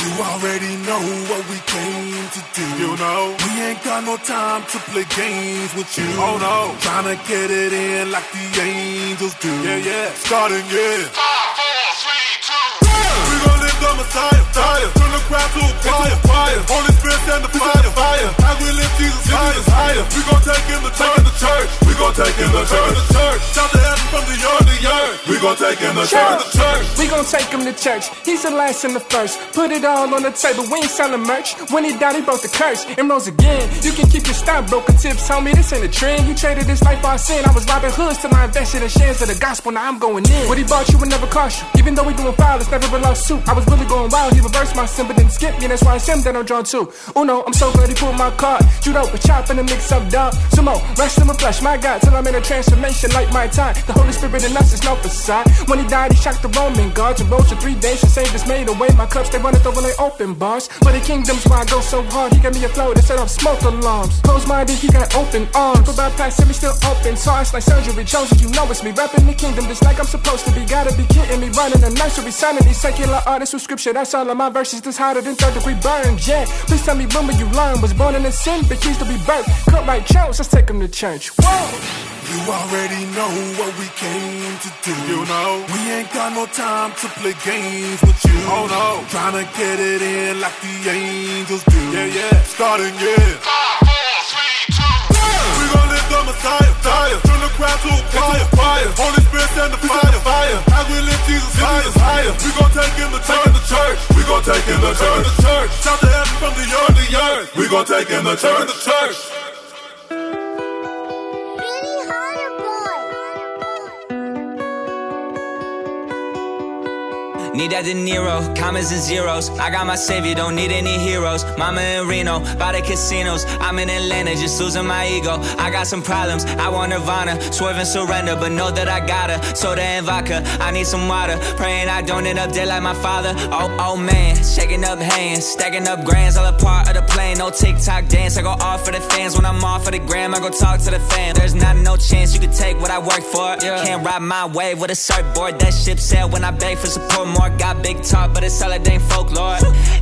You already know what we came to do. You know, we ain't got no time to play games with you. Oh no, trying to get it in like the angels do. Yeah, yeah, starting, yeah. Five, four, three, two, one. We gon' lift the Messiah, Messiah. Turn the crowd to a fire, fire. Holy Spirit, send the fire, fire. As we lift Jesus higher, higher. We gon' take in the church, the church. We gon' take in the church, the church. Shout the heaven. from the yard to yard. We gon' take him to church. church. We gon' take him to church. He's the last and the first. Put it all on the table. We ain't selling merch. When he died, he broke the curse and rose again. You can keep your stockbroker tips, homie. This ain't a trend. You traded this life for our sin. I was robbing hoods till I invested in shares of the gospel. Now I'm going in. What he bought you would never cost you. Even though we doing foul, it's never a lawsuit. I was really going wild. He reversed my sin, but didn't skip me. That's why it's him that I'm drawn to. Uno, I'm so glad he pulled my card. Judo, a chop and a mix up, dog. Sumo, wrestling with flesh. My God, till I'm in a transformation like my time. The Holy Spirit in us is no facade. When he died, he shocked the Roman guards and rose for three days to save us, made away. My cups, they run it over like open bars. For the kingdom's why I go so hard. He gave me a flow that set off smoke alarms. Close-minded, he got open arms. For bypass, him, he's still open. Sauce like surgery chosen, you know it's me. Rapping the kingdom just like I'm supposed to be. Gotta be kidding me. Running a nursery, signing these secular artists with scripture. That's all of my verses. This hotter than third degree burns, yeah. Please tell me when will you learn? Was born in a sin, but used to be birthed. Cut my chunks, let's take him to church. Whoa! You already know what we came to do. You know, we ain't got no time to play games with you. Oh no, tryna get it in like the angels do. Yeah, yeah, starting, yeah. Five, four, three, two, one. We gon' lift the Messiah, fire. Turn the crowd to a choir, fire. Holy Spirit send the fire, fire. As we lift Jesus higher, higher. We gon' take him to church, the church. We gon' take him to church, the church. Shout to heaven from the earth, the earth. We gon' take him to church, the church. Need that De Niro, commas and zeros. I got my savior, don't need any heroes. Mama in Reno, by the casinos. I'm in Atlanta, just losing my ego. I got some problems, I want Nirvana. Swerve and surrender, but know that I gotta. Soda and vodka, I need some water. Praying I don't end up dead like my father. Oh, oh man, shaking up hands. Stacking up grands, all a part of the plan. No TikTok dance, I go off for the fans. When I'm off for the gram, I go talk to the fam. There's not no chance you can take what I work for. Yeah. Can't ride my wave with a surfboard. That ship sailed when I beg for support more. Got big talk, but it's all it ain't folklore.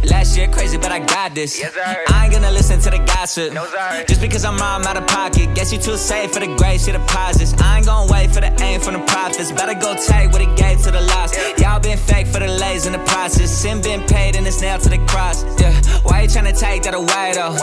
Last year crazy, but I got this. Yes, I ain't gonna listen to the gossip. No, just because I'm wrong, I'm out of pocket. Guess you too safe for the grace, she deposits. I ain't gonna wait for the aim from the prophets. Better go take what he gave to the lost. Yeah. Y'all been fake for the lays in the process. Sin been paid and it's nailed to the cross. Yeah. Why you tryna take that away though?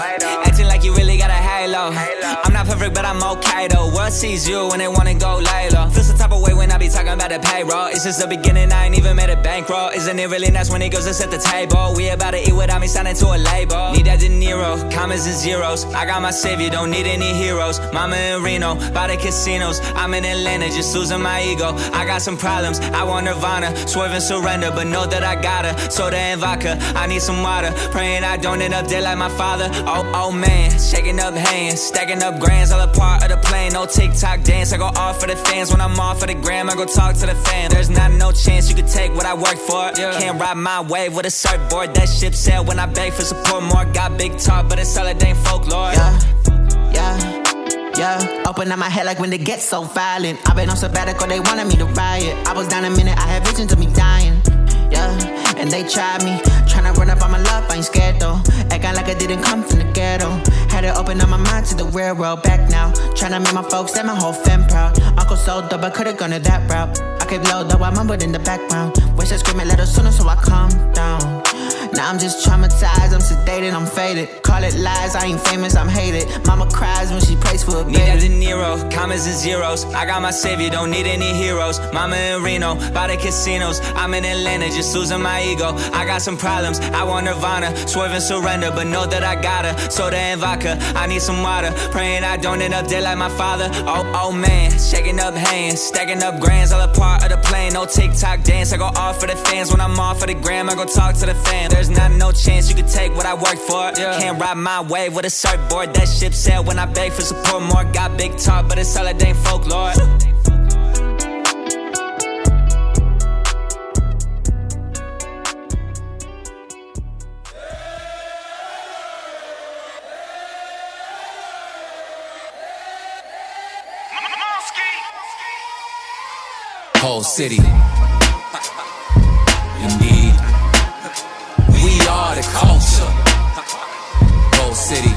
Acting like you really got a halo. halo. I'm not perfect, but I'm okay though. World sees you when they wanna go lay low. Feels the type of way when I be talking about the payroll. It's just the beginning, I ain't even made a bankroll. Isn't it really nice when it goes to set the table? We about to eat without me signing to a label. Need that De Niro, commas and zeros. I got my savior, don't need any heroes. Mama in Reno, by the casinos. I'm in Atlanta, just losing my ego. I got some problems, I want Nirvana. Swerve and surrender, but know that I gotta. Soda and vodka, I need some water. Praying I don't end up dead like my father. Oh, oh man, shaking up hands. Stacking up grands, all a part of the plan. No TikTok dance, I go off for the fans. When I'm off for the gram, I go talk to the fam. There's not no chance you could take what I work for. Yeah. Can't ride my wave with a surfboard. That ship sailed when I beg for support more. Got big talk, but it's all it ain't folklore. Yeah, yeah, yeah. Open up my head like when they get so violent. I've been on sabbatical, they wanted me to riot. I was down a minute, I had visions of me dying. Yeah, and they tried me. Tryna run up on my love, I ain't scared though. Acting like I didn't come from the ghetto. Had to open up my mind to the real world. Back now, tryna make my folks and my whole fam proud. Uncle sold dope, I could've gone to that route. I kept low though, I mumbled in the background. Wish I screamed a little sooner so I calm down. Now I'm just traumatized, I'm sedated, I'm faded. Call it lies, I ain't famous, I'm hated. Mama cries when she prays for a baby. Need that De Niro, commas and zeros. I got my savior, don't need any heroes. Mama in Reno, by the casinos. I'm in Atlanta, just losing my ego. I got some problems, I want Nirvana. Swerve and surrender, but know that I gotta. Soda and vodka, I need some water. Praying I don't end up dead like my father. Oh, oh man, shaking up hands. Stacking up grands, all a part of the plan. No TikTok dance, I go off for the fans. When I'm off for the gram, I go talk to the fam. There's not no chance you could take what I work for. Yeah. Can't ride my wave with a surfboard. That ship sailed when I beg for support more. Got big talk, but it's all it ain't folklore. Whole city. The culture. Gold City.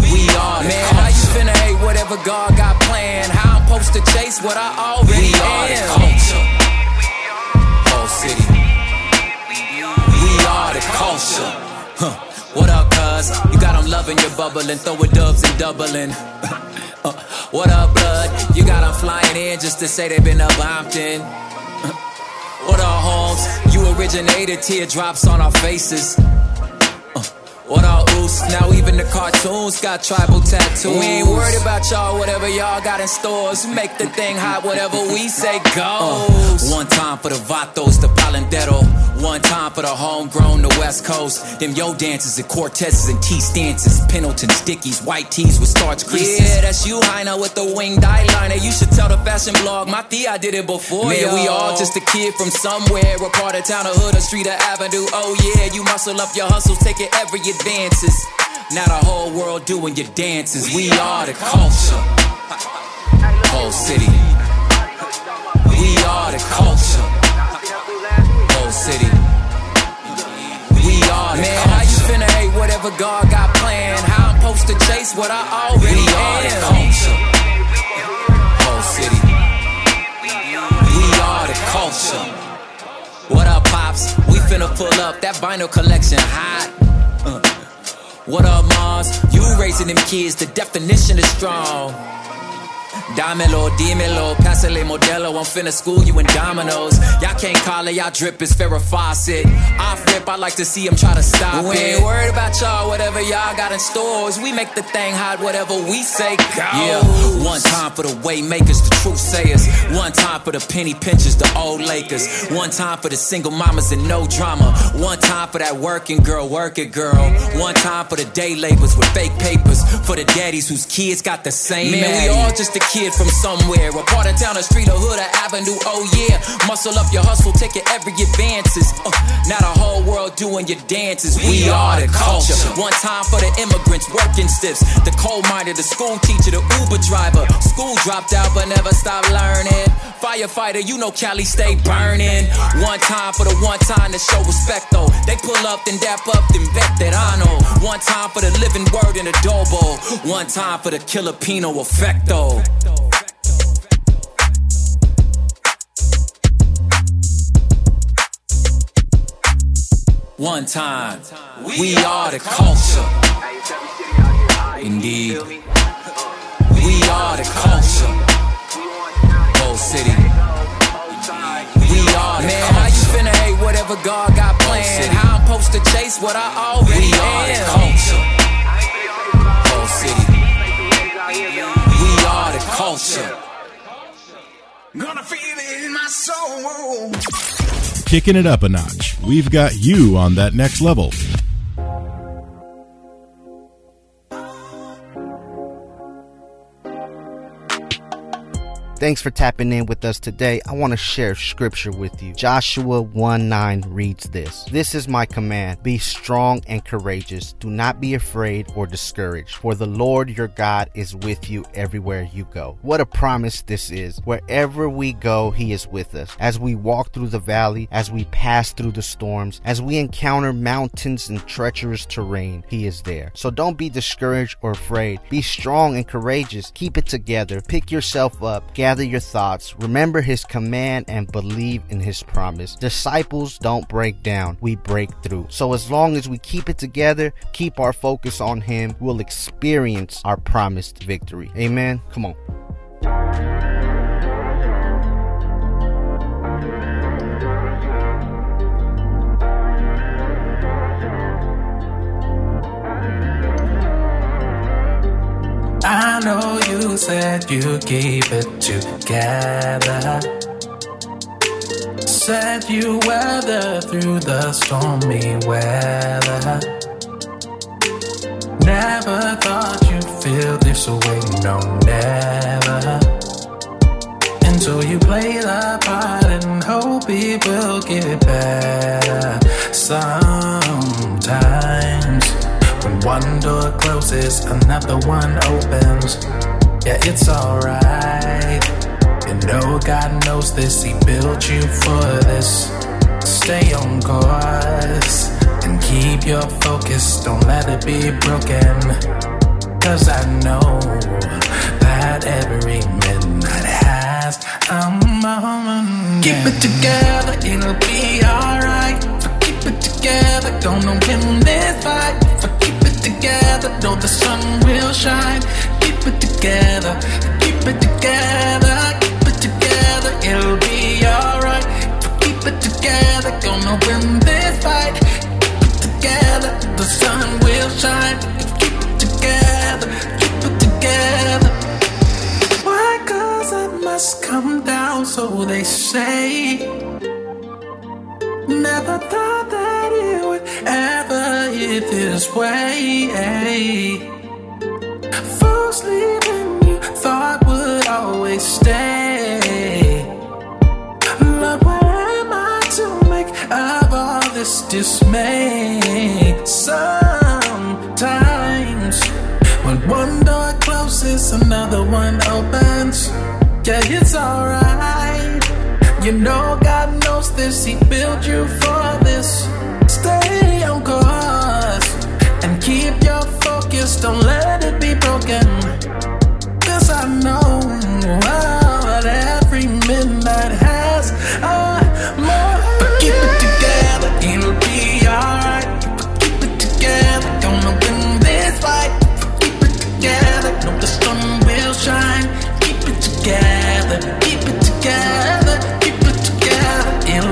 We are the man, culture. How you finna hate whatever God got planned? How I'm supposed to chase what I already am? We are am. The culture. Gold City. We are the culture. Huh. What up, cuz? You got them loving your bubbling, throwing dubs and doubling. uh. What up, blood? You got them flying in just to say they've been up Bompton. What up, Holmes? You originated teardrops on our faces. What our oops, now even the cartoons got tribal tattoos. We ain't worried about y'all, whatever y'all got in stores. Make the thing hot, whatever we say goes. Uh, one time for the Vatos, the Palindero. One time for the homegrown, the West Coast. Them yo dances and quartets and T-stances. Pendleton stickies, white tees with starch creases. Yeah, that's you, Heiner, with the winged eyeliner. You should tell the fashion blog, my thee, I did it before. Man, yo. We all just a kid from somewhere. A part of town, a hood, a street, a avenue. Oh yeah, you muscle up your hustles, take it every year. Dances. Now the whole world doing your dances. We are the culture. Whole city. We are the culture. Whole city. We are the culture. Man, how you finna hate whatever God got planned? How I'm supposed to chase what I already am? We are the culture. Whole city. We are the culture. What up, Pops? We finna pull up that vinyl collection hot. Uh, what up, Mars? You raising them kids, the definition is strong. Damelo, dímelo, pásale modelo. I'm finna school you in dominoes. Y'all can't call it, y'all drip is Farrah Fawcett. I flip, I like to see them try to stop we it. We ain't worried about y'all, whatever y'all got in stores. We make the thing hot, whatever we say goes. Yeah. One time for the way makers, the truth sayers. One time for the penny pinchers, the old Lakers. One time for the single mamas and no drama. One time for that working girl, work it girl. One time for the day labors with fake papers. For the daddies whose kids got the same. Man, man. We all just a kid from somewhere, a part of town, a street, a hood, a avenue, oh yeah. Muscle up your hustle, take it every advances. Uh, now the whole world doing your dances. We, we are the culture. culture. One time for the immigrants, working stiffs. The coal miner, the school teacher, the Uber driver. School dropped out but never stopped learning. Firefighter, you know Cali stay burning. One time for the one time to show respect though. They pull up, then dap up, then veterano. One time for the living word in adobo. One time for the killer Pino effecto. One time, we are the culture. Indeed, we are the culture. Whole city, we are the Man, culture. How you finna hate whatever God got planned? How I'm supposed to chase what I already we am? We are the culture. Whole city, we are the culture. Gonna feel it in my soul. Kicking it up a notch. We've got you on that next level. Thanks for tapping in with us today. I want to share scripture with you. Joshua one nine reads this. This is my command. Be strong and courageous. Do not be afraid or discouraged, for the Lord your God is with you everywhere you go. What a promise this is. Wherever we go, he is with us. As we walk through the valley, as we pass through the storms, as we encounter mountains and treacherous terrain, he is there. So don't be discouraged or afraid. Be strong and courageous. Keep it together. Pick yourself up. Gather your thoughts, remember his command, and believe in his promise. Disciples don't break down, we break through. So as long as we keep it together, keep our focus on him, we'll experience our promised victory. Amen. Come on. I know you said you keep it together. Said you weather through the stormy weather. Never thought you'd feel this way, no, never. And so you play the part and hope it will get better. Sometimes when one door closes, another one opens. Yeah, it's alright. You know God knows this, he built you for this. Stay on course and keep your focus, don't let it be broken. Cause I know that every midnight has a moment. Keep it together, it'll be alright. Keep it together, gonna win this fight. Together, though the sun will shine. Keep it together. keep it together, keep it together, it'll be alright. If we keep it together, gonna win this fight. Keep it together, the sun will shine. If we keep it together, keep it together. Why? 'Cause I must come down, so they say. Never thought that it would ever hit this way. Folks leaving you thought would always stay. Lord, what am I to make of all this dismay? Sometimes when one door closes, another one opens. Yeah, it's alright. You know God knows this, He built you for this. Stay on course and keep your focus, don't let it be broken. 'Cause I know that every midnight has a morning. But keep it together, it'll be alright. But keep it together, gonna win this fight. But keep it together, know the sun will shine. Keep it together, keep it together. It'll be alright.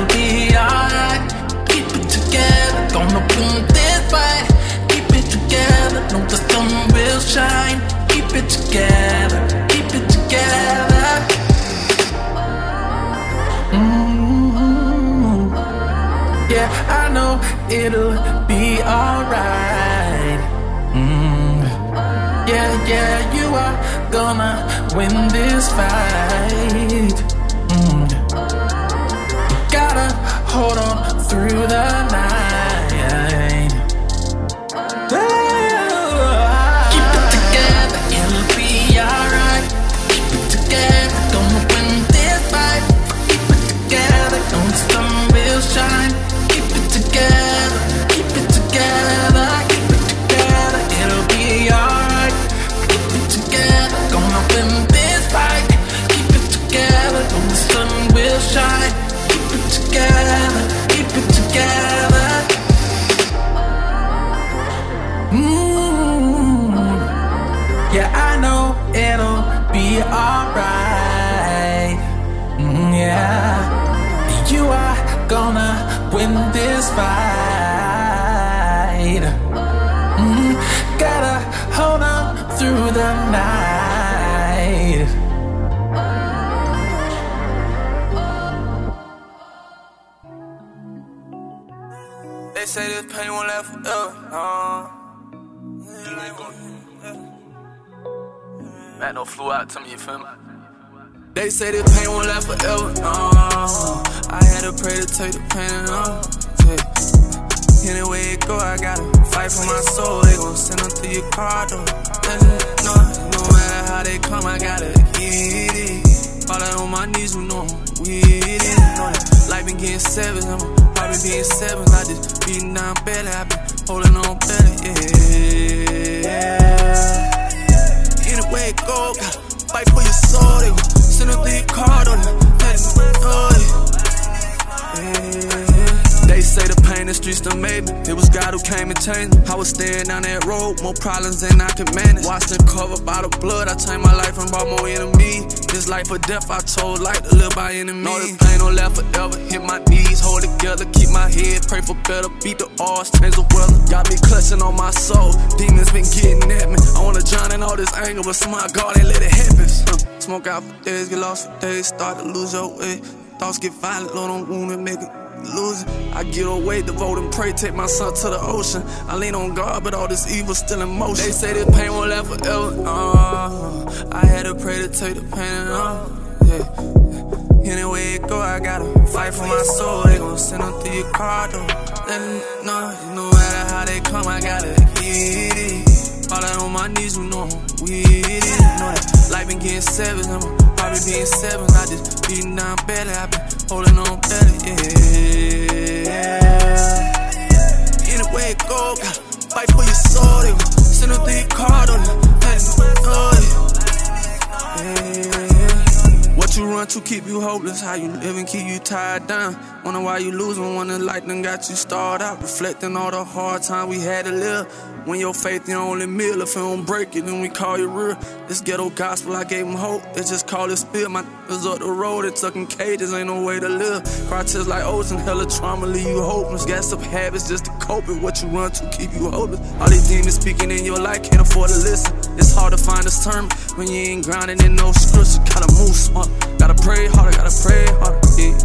Keep it together. Gonna boom this fight. Keep it together. No, the sun will shine. Keep it together. Keep it together. Mm-hmm. Yeah, I know it'll be alright. Mm. Yeah, yeah, you are gonna win this fight. Mm. Gotta hold on through the night. Ooh. Keep it together, it'll be alright. Keep it together, gonna win this fight. Keep it together, don't the sun will shine. Keep it together, keep it together, keep it together, it'll be alright. Keep it together, gonna win this fight. Keep it together, don't the sun will shine. Together, keep it together. Mm. Yeah, I know it'll be alright. Mm, yeah, you are gonna win this fight. Mm, gotta hold on through the night. They say this pain won't last forever. Uh, yeah. Man, no flew out to me, you feel me? They say this pain won't last forever. Uh, I had to pray to take the pain off. Any way it go, I gotta fight for my soul. They gon' send them through your car door. No, no matter how they come, I gotta get it. Falling on my knees, you know I'm with it. Know that life been getting savage, I'm I been being seven, I just beating down belly. I been holding on belly, yeah. Any way it go, gotta fight for your soul. They gon' send them through your card on it, let it go, yeah. They say the pain, the streets done made me. It was God who came and changed me. I was staring down that road, more problems than I could manage. Washed and covered by the blood, I changed my life and brought more enemy. This life or death, I chose life to live by enemy. Know this pain don't last forever. Hit my knees, hold together, keep my head, pray for better. Beat the odds, change the weather. Got me clutching on my soul, demons been getting at me. I wanna drown in all this anger, but somehow God ain't let it happen. Uh, smoke out for days, get lost for days, start to lose your way. Thoughts get violent, Lord, I'm wounded, nigga. Losing, I get away, devote and pray, take my son to the ocean. I lean on God, but all this evil still in motion. They say this pain won't last forever. Uh, I had to pray to take the pain off. Yeah. Any way it go, I gotta fight for my soul. They gon' send them through your car door. No, no matter how they come, I gotta get it. Falling on my knees, you know I'm with it. Know that life been getting savage, I'm probably being savage. I just beating down belly, I been holding on better, yeah. Any way it go, gotta fight for your soul. They gon' send them through your card on it, let it go, yeah. What What you run to keep you hopeless, how you live and keep you tied down. Wonder why you losing, wonder like done got you starred out. Reflecting all the hard time we had to live. When your faith your only meal, if it don't break it, then we call you real. This ghetto gospel, I gave them hope, it's just call it spill. My niggas up the road, they tuck in cages, ain't no way to live. Cry tears like ocean, hella trauma, leave you hopeless. Got some habits just to cope with what you run to keep you hopeless. All these demons speaking in your life, can't afford to listen. It's hard to find this term when you ain't grinding in no scripture. Gotta move smart, gotta pray harder, gotta pray harder, yeah.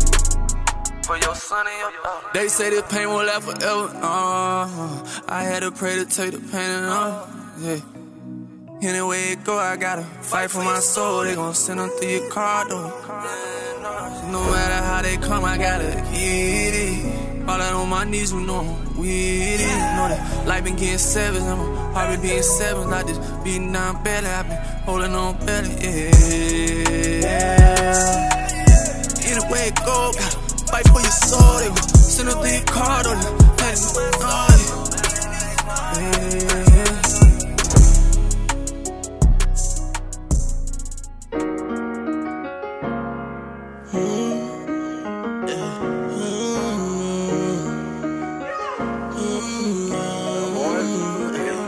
For your son and your daughter. They say this pain won't last forever. Uh, I had to pray to take the pain off. Yeah. Any way it go, I gotta fight for my soul. They gon' send them through your car door. No matter how they come, I gotta get it. All that on my knees, we know I'm with it. Know that life been getting savage. I'm probably being savage. Not just beating down belly. I've been holding on belly. Yeah. Any way it go, gotta fight for your soul, they gon' send a thick card on it, let it move on it. Yeah. Mm-hmm. Mm-hmm.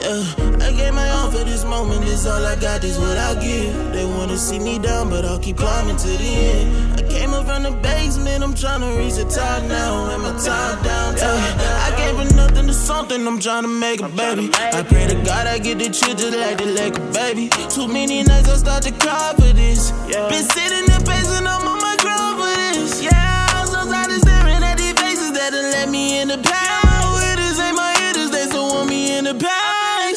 Yeah. I gave my all for this moment, it's all I got, is what I give. They wanna see me down, but I'll keep climbing to the end. Came up from the basement, I'm tryna reach the top now. And my top down, down, yeah. I gave her nothing to something, I'm tryna make a baby. I pray to God I get the truth just like the like a baby. Too many nights I start to cry for this. Yeah. Been sitting there pacing, I'm on my grind for this. Yeah, I'm so tired of staring at these faces that done let me in the past. My hitters ain't my hitters, they still want me in the past.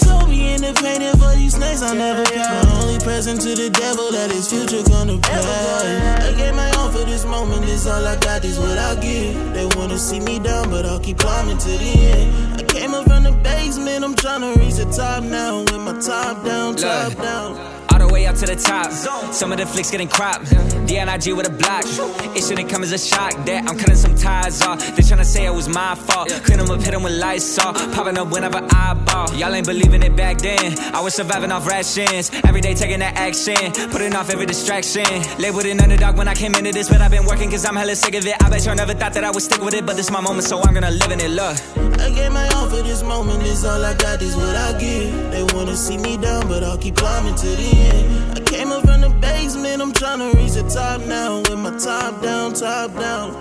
So we in the pain and for these snakes, I never got. My only present to the devil that his future gonna pay. I gave my for this moment, is all I got, is what I give. They wanna see me down, but I'll keep climbing to the end. I came up from the basement, I'm tryna reach the top now. With my top down, top Look, down all the way up to the top. Some of the flicks getting cropped. D N I G with a block. It shouldn't come as a shock that I'm cutting some ties off. They tryna say it was my fault. Clean them up, hit them with Lysol. Popping up whenever I ball. Y'all ain't believing it back then. I was surviving off rations. Every day taking that action. Putting off every distraction. Labeled an underdog when I came into this, but I've been working cause I'm hella sick of it. I bet y'all never thought that I would stick with it, but this my moment, so I'm gonna live in it. Look, I gave my all for this moment. It's all I got, is what I give. They wanna see me down, but I'll keep climbing to the end. I came up from the basement, I'm tryna reach the top now. With my top down, top down.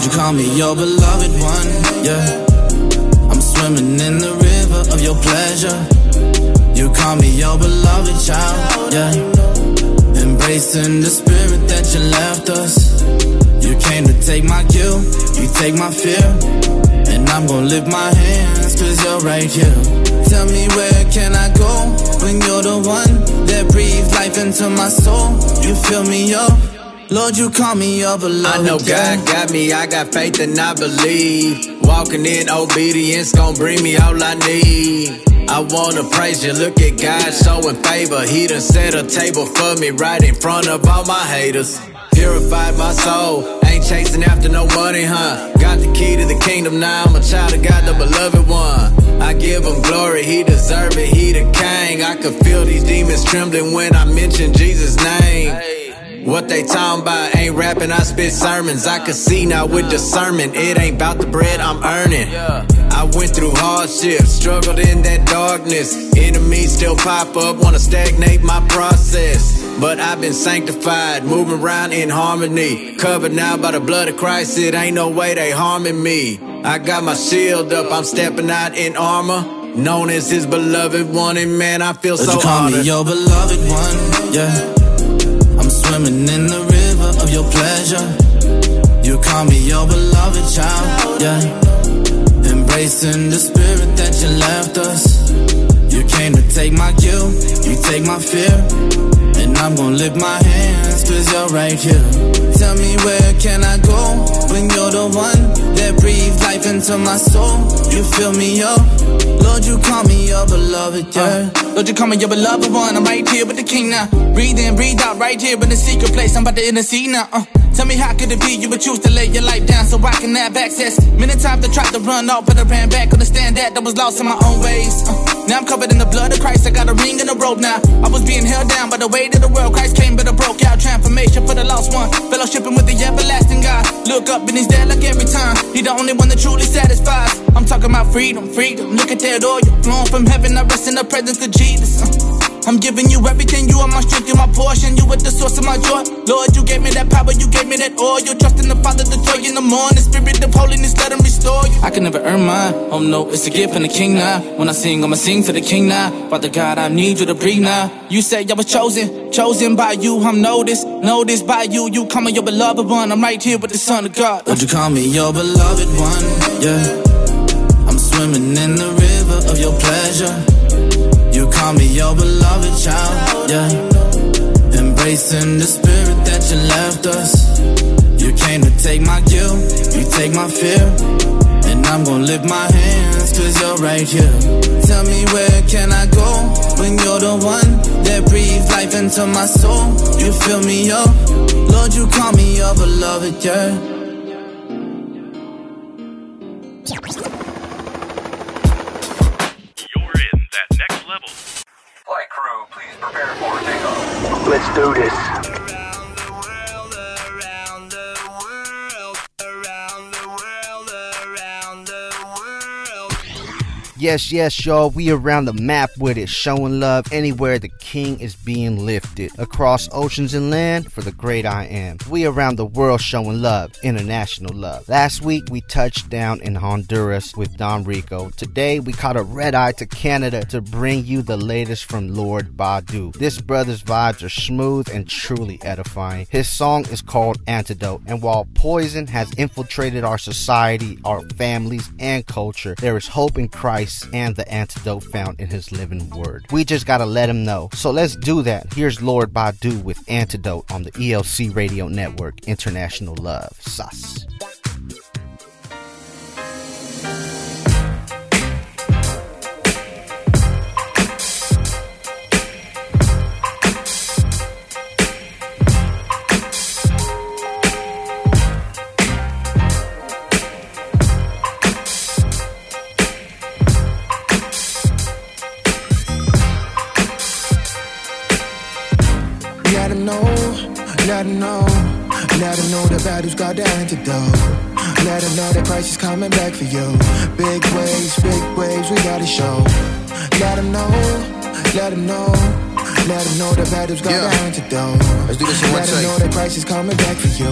You call me your beloved one, yeah. I'm swimming in the river of your pleasure. You call me your beloved child, yeah. Embracing the spirit that you left us. You came to take my guilt, you take my fear. And I'm gonna lift my hands cause you're right here. Tell me where can I go when you're the one that breathes life into my soul. You fill me up, Lord, you call me your beloved. I know God got me, I got faith and I believe. Walking in obedience gon' bring me all I need. I wanna praise you, look at God showing favor. He done set a table for me right in front of all my haters. Purified my soul, ain't chasing after no money, huh? Got the key to the kingdom now, I'm a child of God, the beloved one. I give him glory, he deserve it, he the king. I could feel these demons trembling when I mention Jesus' name. What they talking about ain't rapping, I spit sermons. I can see now with discernment, it ain't about the bread I'm earning. I went through hardships, struggled in that darkness. Enemies still pop up, wanna stagnate my process. But I've been sanctified, moving around in harmony. Covered now by the blood of Christ, it ain't no way they harming me. I got my shield up, I'm stepping out in armor. Known as his beloved one, and man, I feel so honored. But you call me your beloved one, yeah. I'm swimming in the river of your pleasure. You call me your beloved child, yeah. Embracing the spirit that you left us. You came came to take my guilt, you take my fear, and I'm gonna lift my hands, cause you're right here. Tell me where can I go, when you're the one that breathed life into my soul. You fill me up, Lord, you call me your beloved, yeah. uh, Lord, you call me your beloved one, I'm right here with the king now. Breathe in, breathe out, right here in the secret place, I'm about to intercede now. uh. Tell me how could it be you would choose to lay your life down so I can have access. Many times I tried to run off, but I ran back. Understand that I was lost in my own ways. uh, Now I'm covered in the blood of Christ, I got a ring and a rope now. I was being held down by the weight of the world. Christ came but I broke out, transformation for the lost one. Fellowshipping with the everlasting God. Look up and he's there like every time. He's the only one that truly satisfies. I'm talking about freedom, freedom. Look at that oil flowing from heaven, I rest in the presence of Jesus. uh, I'm giving you everything, you are my strength, you're my portion, you are the source of my joy. Lord, you gave me that power, you gave me that oil. Trust in the Father, the joy in the morning, the spirit of holiness, let him restore you. I can never earn mine, oh no, it's a gift from the king now. When I sing, I'ma sing to the king now. Father God, I need you to breathe now. You said I was chosen, chosen by you, I'm noticed, noticed by you. You call me your beloved one, I'm right here with the Son of God. Would you call me your beloved one, yeah. I'm swimming in the river of your pleasure. You call me your beloved child, yeah. Embracing the spirit that you left us. You came to take my guilt, you take my fear, and I'm gonna lift my hands, cause you're right here. Tell me where can I go, when you're the one that breathed life into my soul. You fill me up, Lord, you call me your beloved, yeah. Let's do this. Around the world, around the world, around the world, around the world. Yes, yes, y'all. We around the map with it, showing love anywhere the king is being lifted. Across oceans and land for the great I am. We around the world showing love, international love. Last week we touched down in Honduras with Don Rico. Today we caught a red eye to Canada to bring you the latest from Lord Badu. This brother's vibes are smooth and truly edifying. His song is called Antidote, and while poison has infiltrated our society, our families, and culture, there is hope in Christ and the antidote found in his living word. We just gotta let him know. So let's do that. Here's Lord Badu with Antidote on the E L C Radio Network. International Love. S A S. Let them know, let them know the battle's got the antidote. Let them know that Christ is coming back for you. Big waves, big waves, we gotta show. Let them know, let them know, let them know the battle's got yeah. the antidote. Let's do this in one take. Let them know that Christ is coming back for you.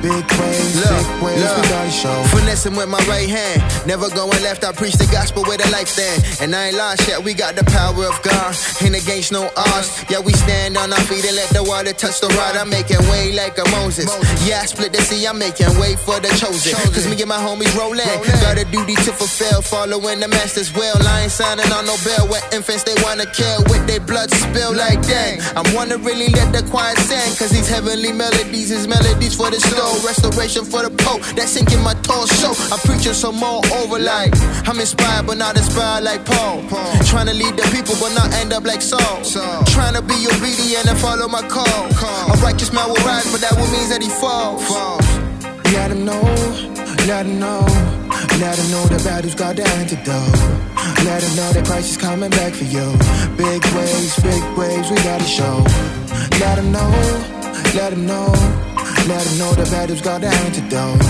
Big waves, look, big waves, look. We gotta show. Finessing with my right hand, never going left, I preach the gospel with a life stand. And I ain't lost yet, we got the power of God. Ain't against no odds, yeah, we stand on our feet and let the water touch the rod. I'm making way like a Moses, yeah, I split the sea, I'm making way for the chosen. Cause me and my homies rolling, got a duty to fulfill, following the master's will. I ain't signing on no bill, where infants they wanna kill, with their blood spill like dang. I wanna really let the choir sing, cause these heavenly melodies is melodies for the soul. Restoration for the Pope, that's sinking my torso. I'm preaching some more over like I'm inspired but not inspired like Paul, Paul. Trying to lead the people but not end up like Saul, Saul. Trying to be obedient and follow my call, call. A righteous man will rise but that will mean that he falls, falls. Let him know, let him know, let him know the battle's got the antidote. Let them know that Christ is coming back for you. Big waves, big waves, we gotta show. Let them know, let them know, let them know the battle's got the antidote.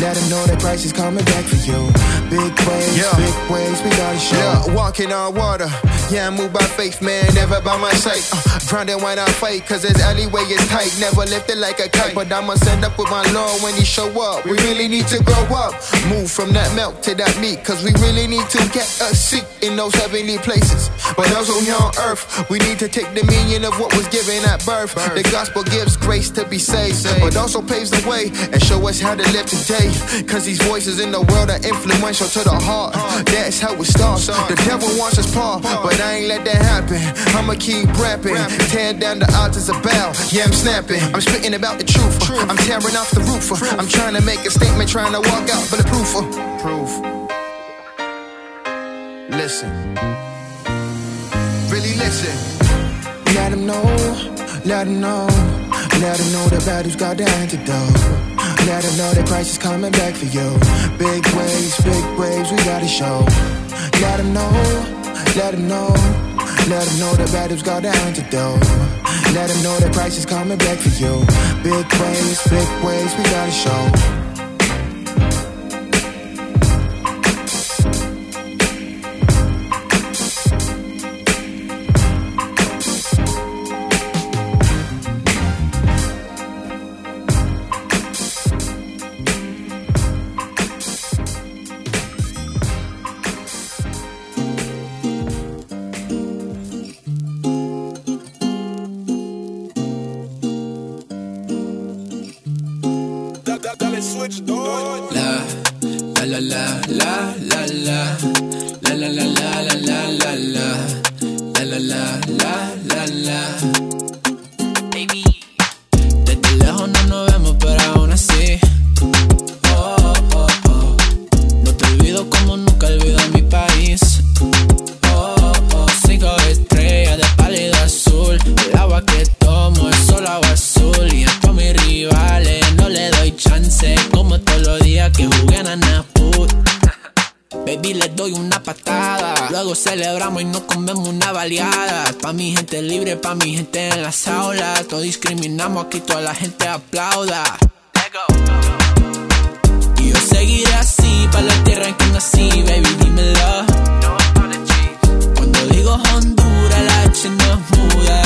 Let them know that Christ is coming back for you. Big waves, yeah. big waves, we gotta show. Yeah, walking on water. Yeah, I move by faith, man, never by my sight. Uh, grounded when I fight, cause this alleyway is tight. Never lifted like a kite, but I'ma send up with my Lord when he show up. We really need to grow up. Move from that milk to that meat, cause we really need to get a seat in those heavenly places. But also here on earth, we need to take dominion of what was given at birth. The gospel gives grace to be saved. but also paves the way and show us how to live today. Cause these voices in the world are influential to the heart. That's how it starts. The devil wants us part, but I ain't let that happen. I'ma keep rapping, tearing down the odds of battle. Yeah, I'm snapping, I'm spitting about the truth. I'm tearing off the roof. I'm trying to make a statement, trying to walk out for the proof. Proof. Listen, really listen. Let them know, let them know, let them know the battle's got the antidote. Let them know that Christ is coming back for you. Big waves, big waves, we gotta show. Let them know, let them know, let them know the battle's got the antidote. Let them know that Christ is coming back for you. Big waves, big waves, we gotta show. Aquí toda la gente aplauda. Y yo seguiré así pa' la tierra en que nací, baby, dímelo. Cuando digo Honduras, la H no es muda.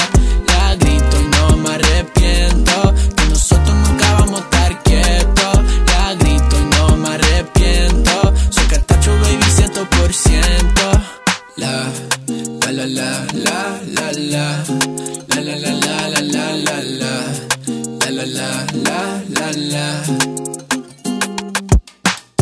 La grito y no me arrepiento, que nosotros nunca vamos a estar quietos. La grito y no me arrepiento, soy Catacho, baby, ciento por ciento. La, la, la, la, la, la, la, la, la, la, la, la, la, la, la. La la la la la.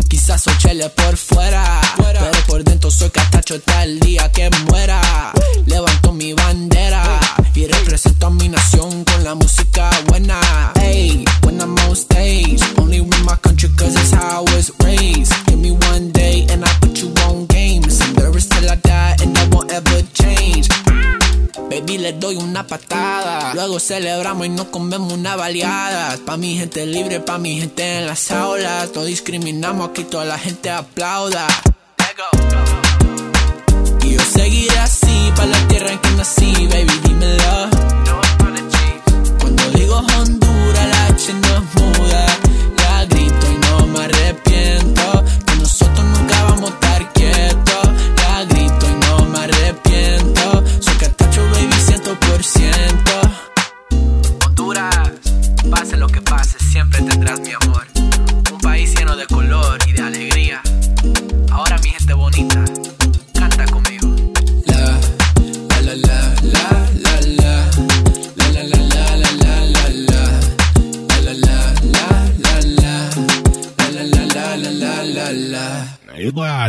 Quizás soy chele por fuera, fuera, pero por dentro soy Catacho hasta el día que muera. Uh, Levanto mi bandera uh, y represento a mi nación con la música buena. Hey, when I'm on stage, only with my country 'cause it's how I was raised. Give me one day and I put you on game. It's embarrassed till I die and I won't ever change. Baby, le doy una patada. Luego celebramos y nos comemos una baleada. Pa' mi gente libre, pa' mi gente en las aulas. No discriminamos, aquí toda la gente aplauda. Y yo seguiré así pa' la tierra en que nací, baby, dímelo. Cuando digo Honduras, la H no es muda. La grito y no me arrepiento, que nosotros nunca vamos a estar quietos. La grito y no me arrepiento, soy Catacho, baby, ciento por ciento. Honduras, pase lo que pase, siempre tendrás mi amor. Un país lleno de color y de alegría. Ahora mi gente bonita, canta conmigo. La, la, la, la, la, la, la. La, la, la, la, la, la, la, la. La, la, la, la, la, la. La, la, la, la, la, la, la.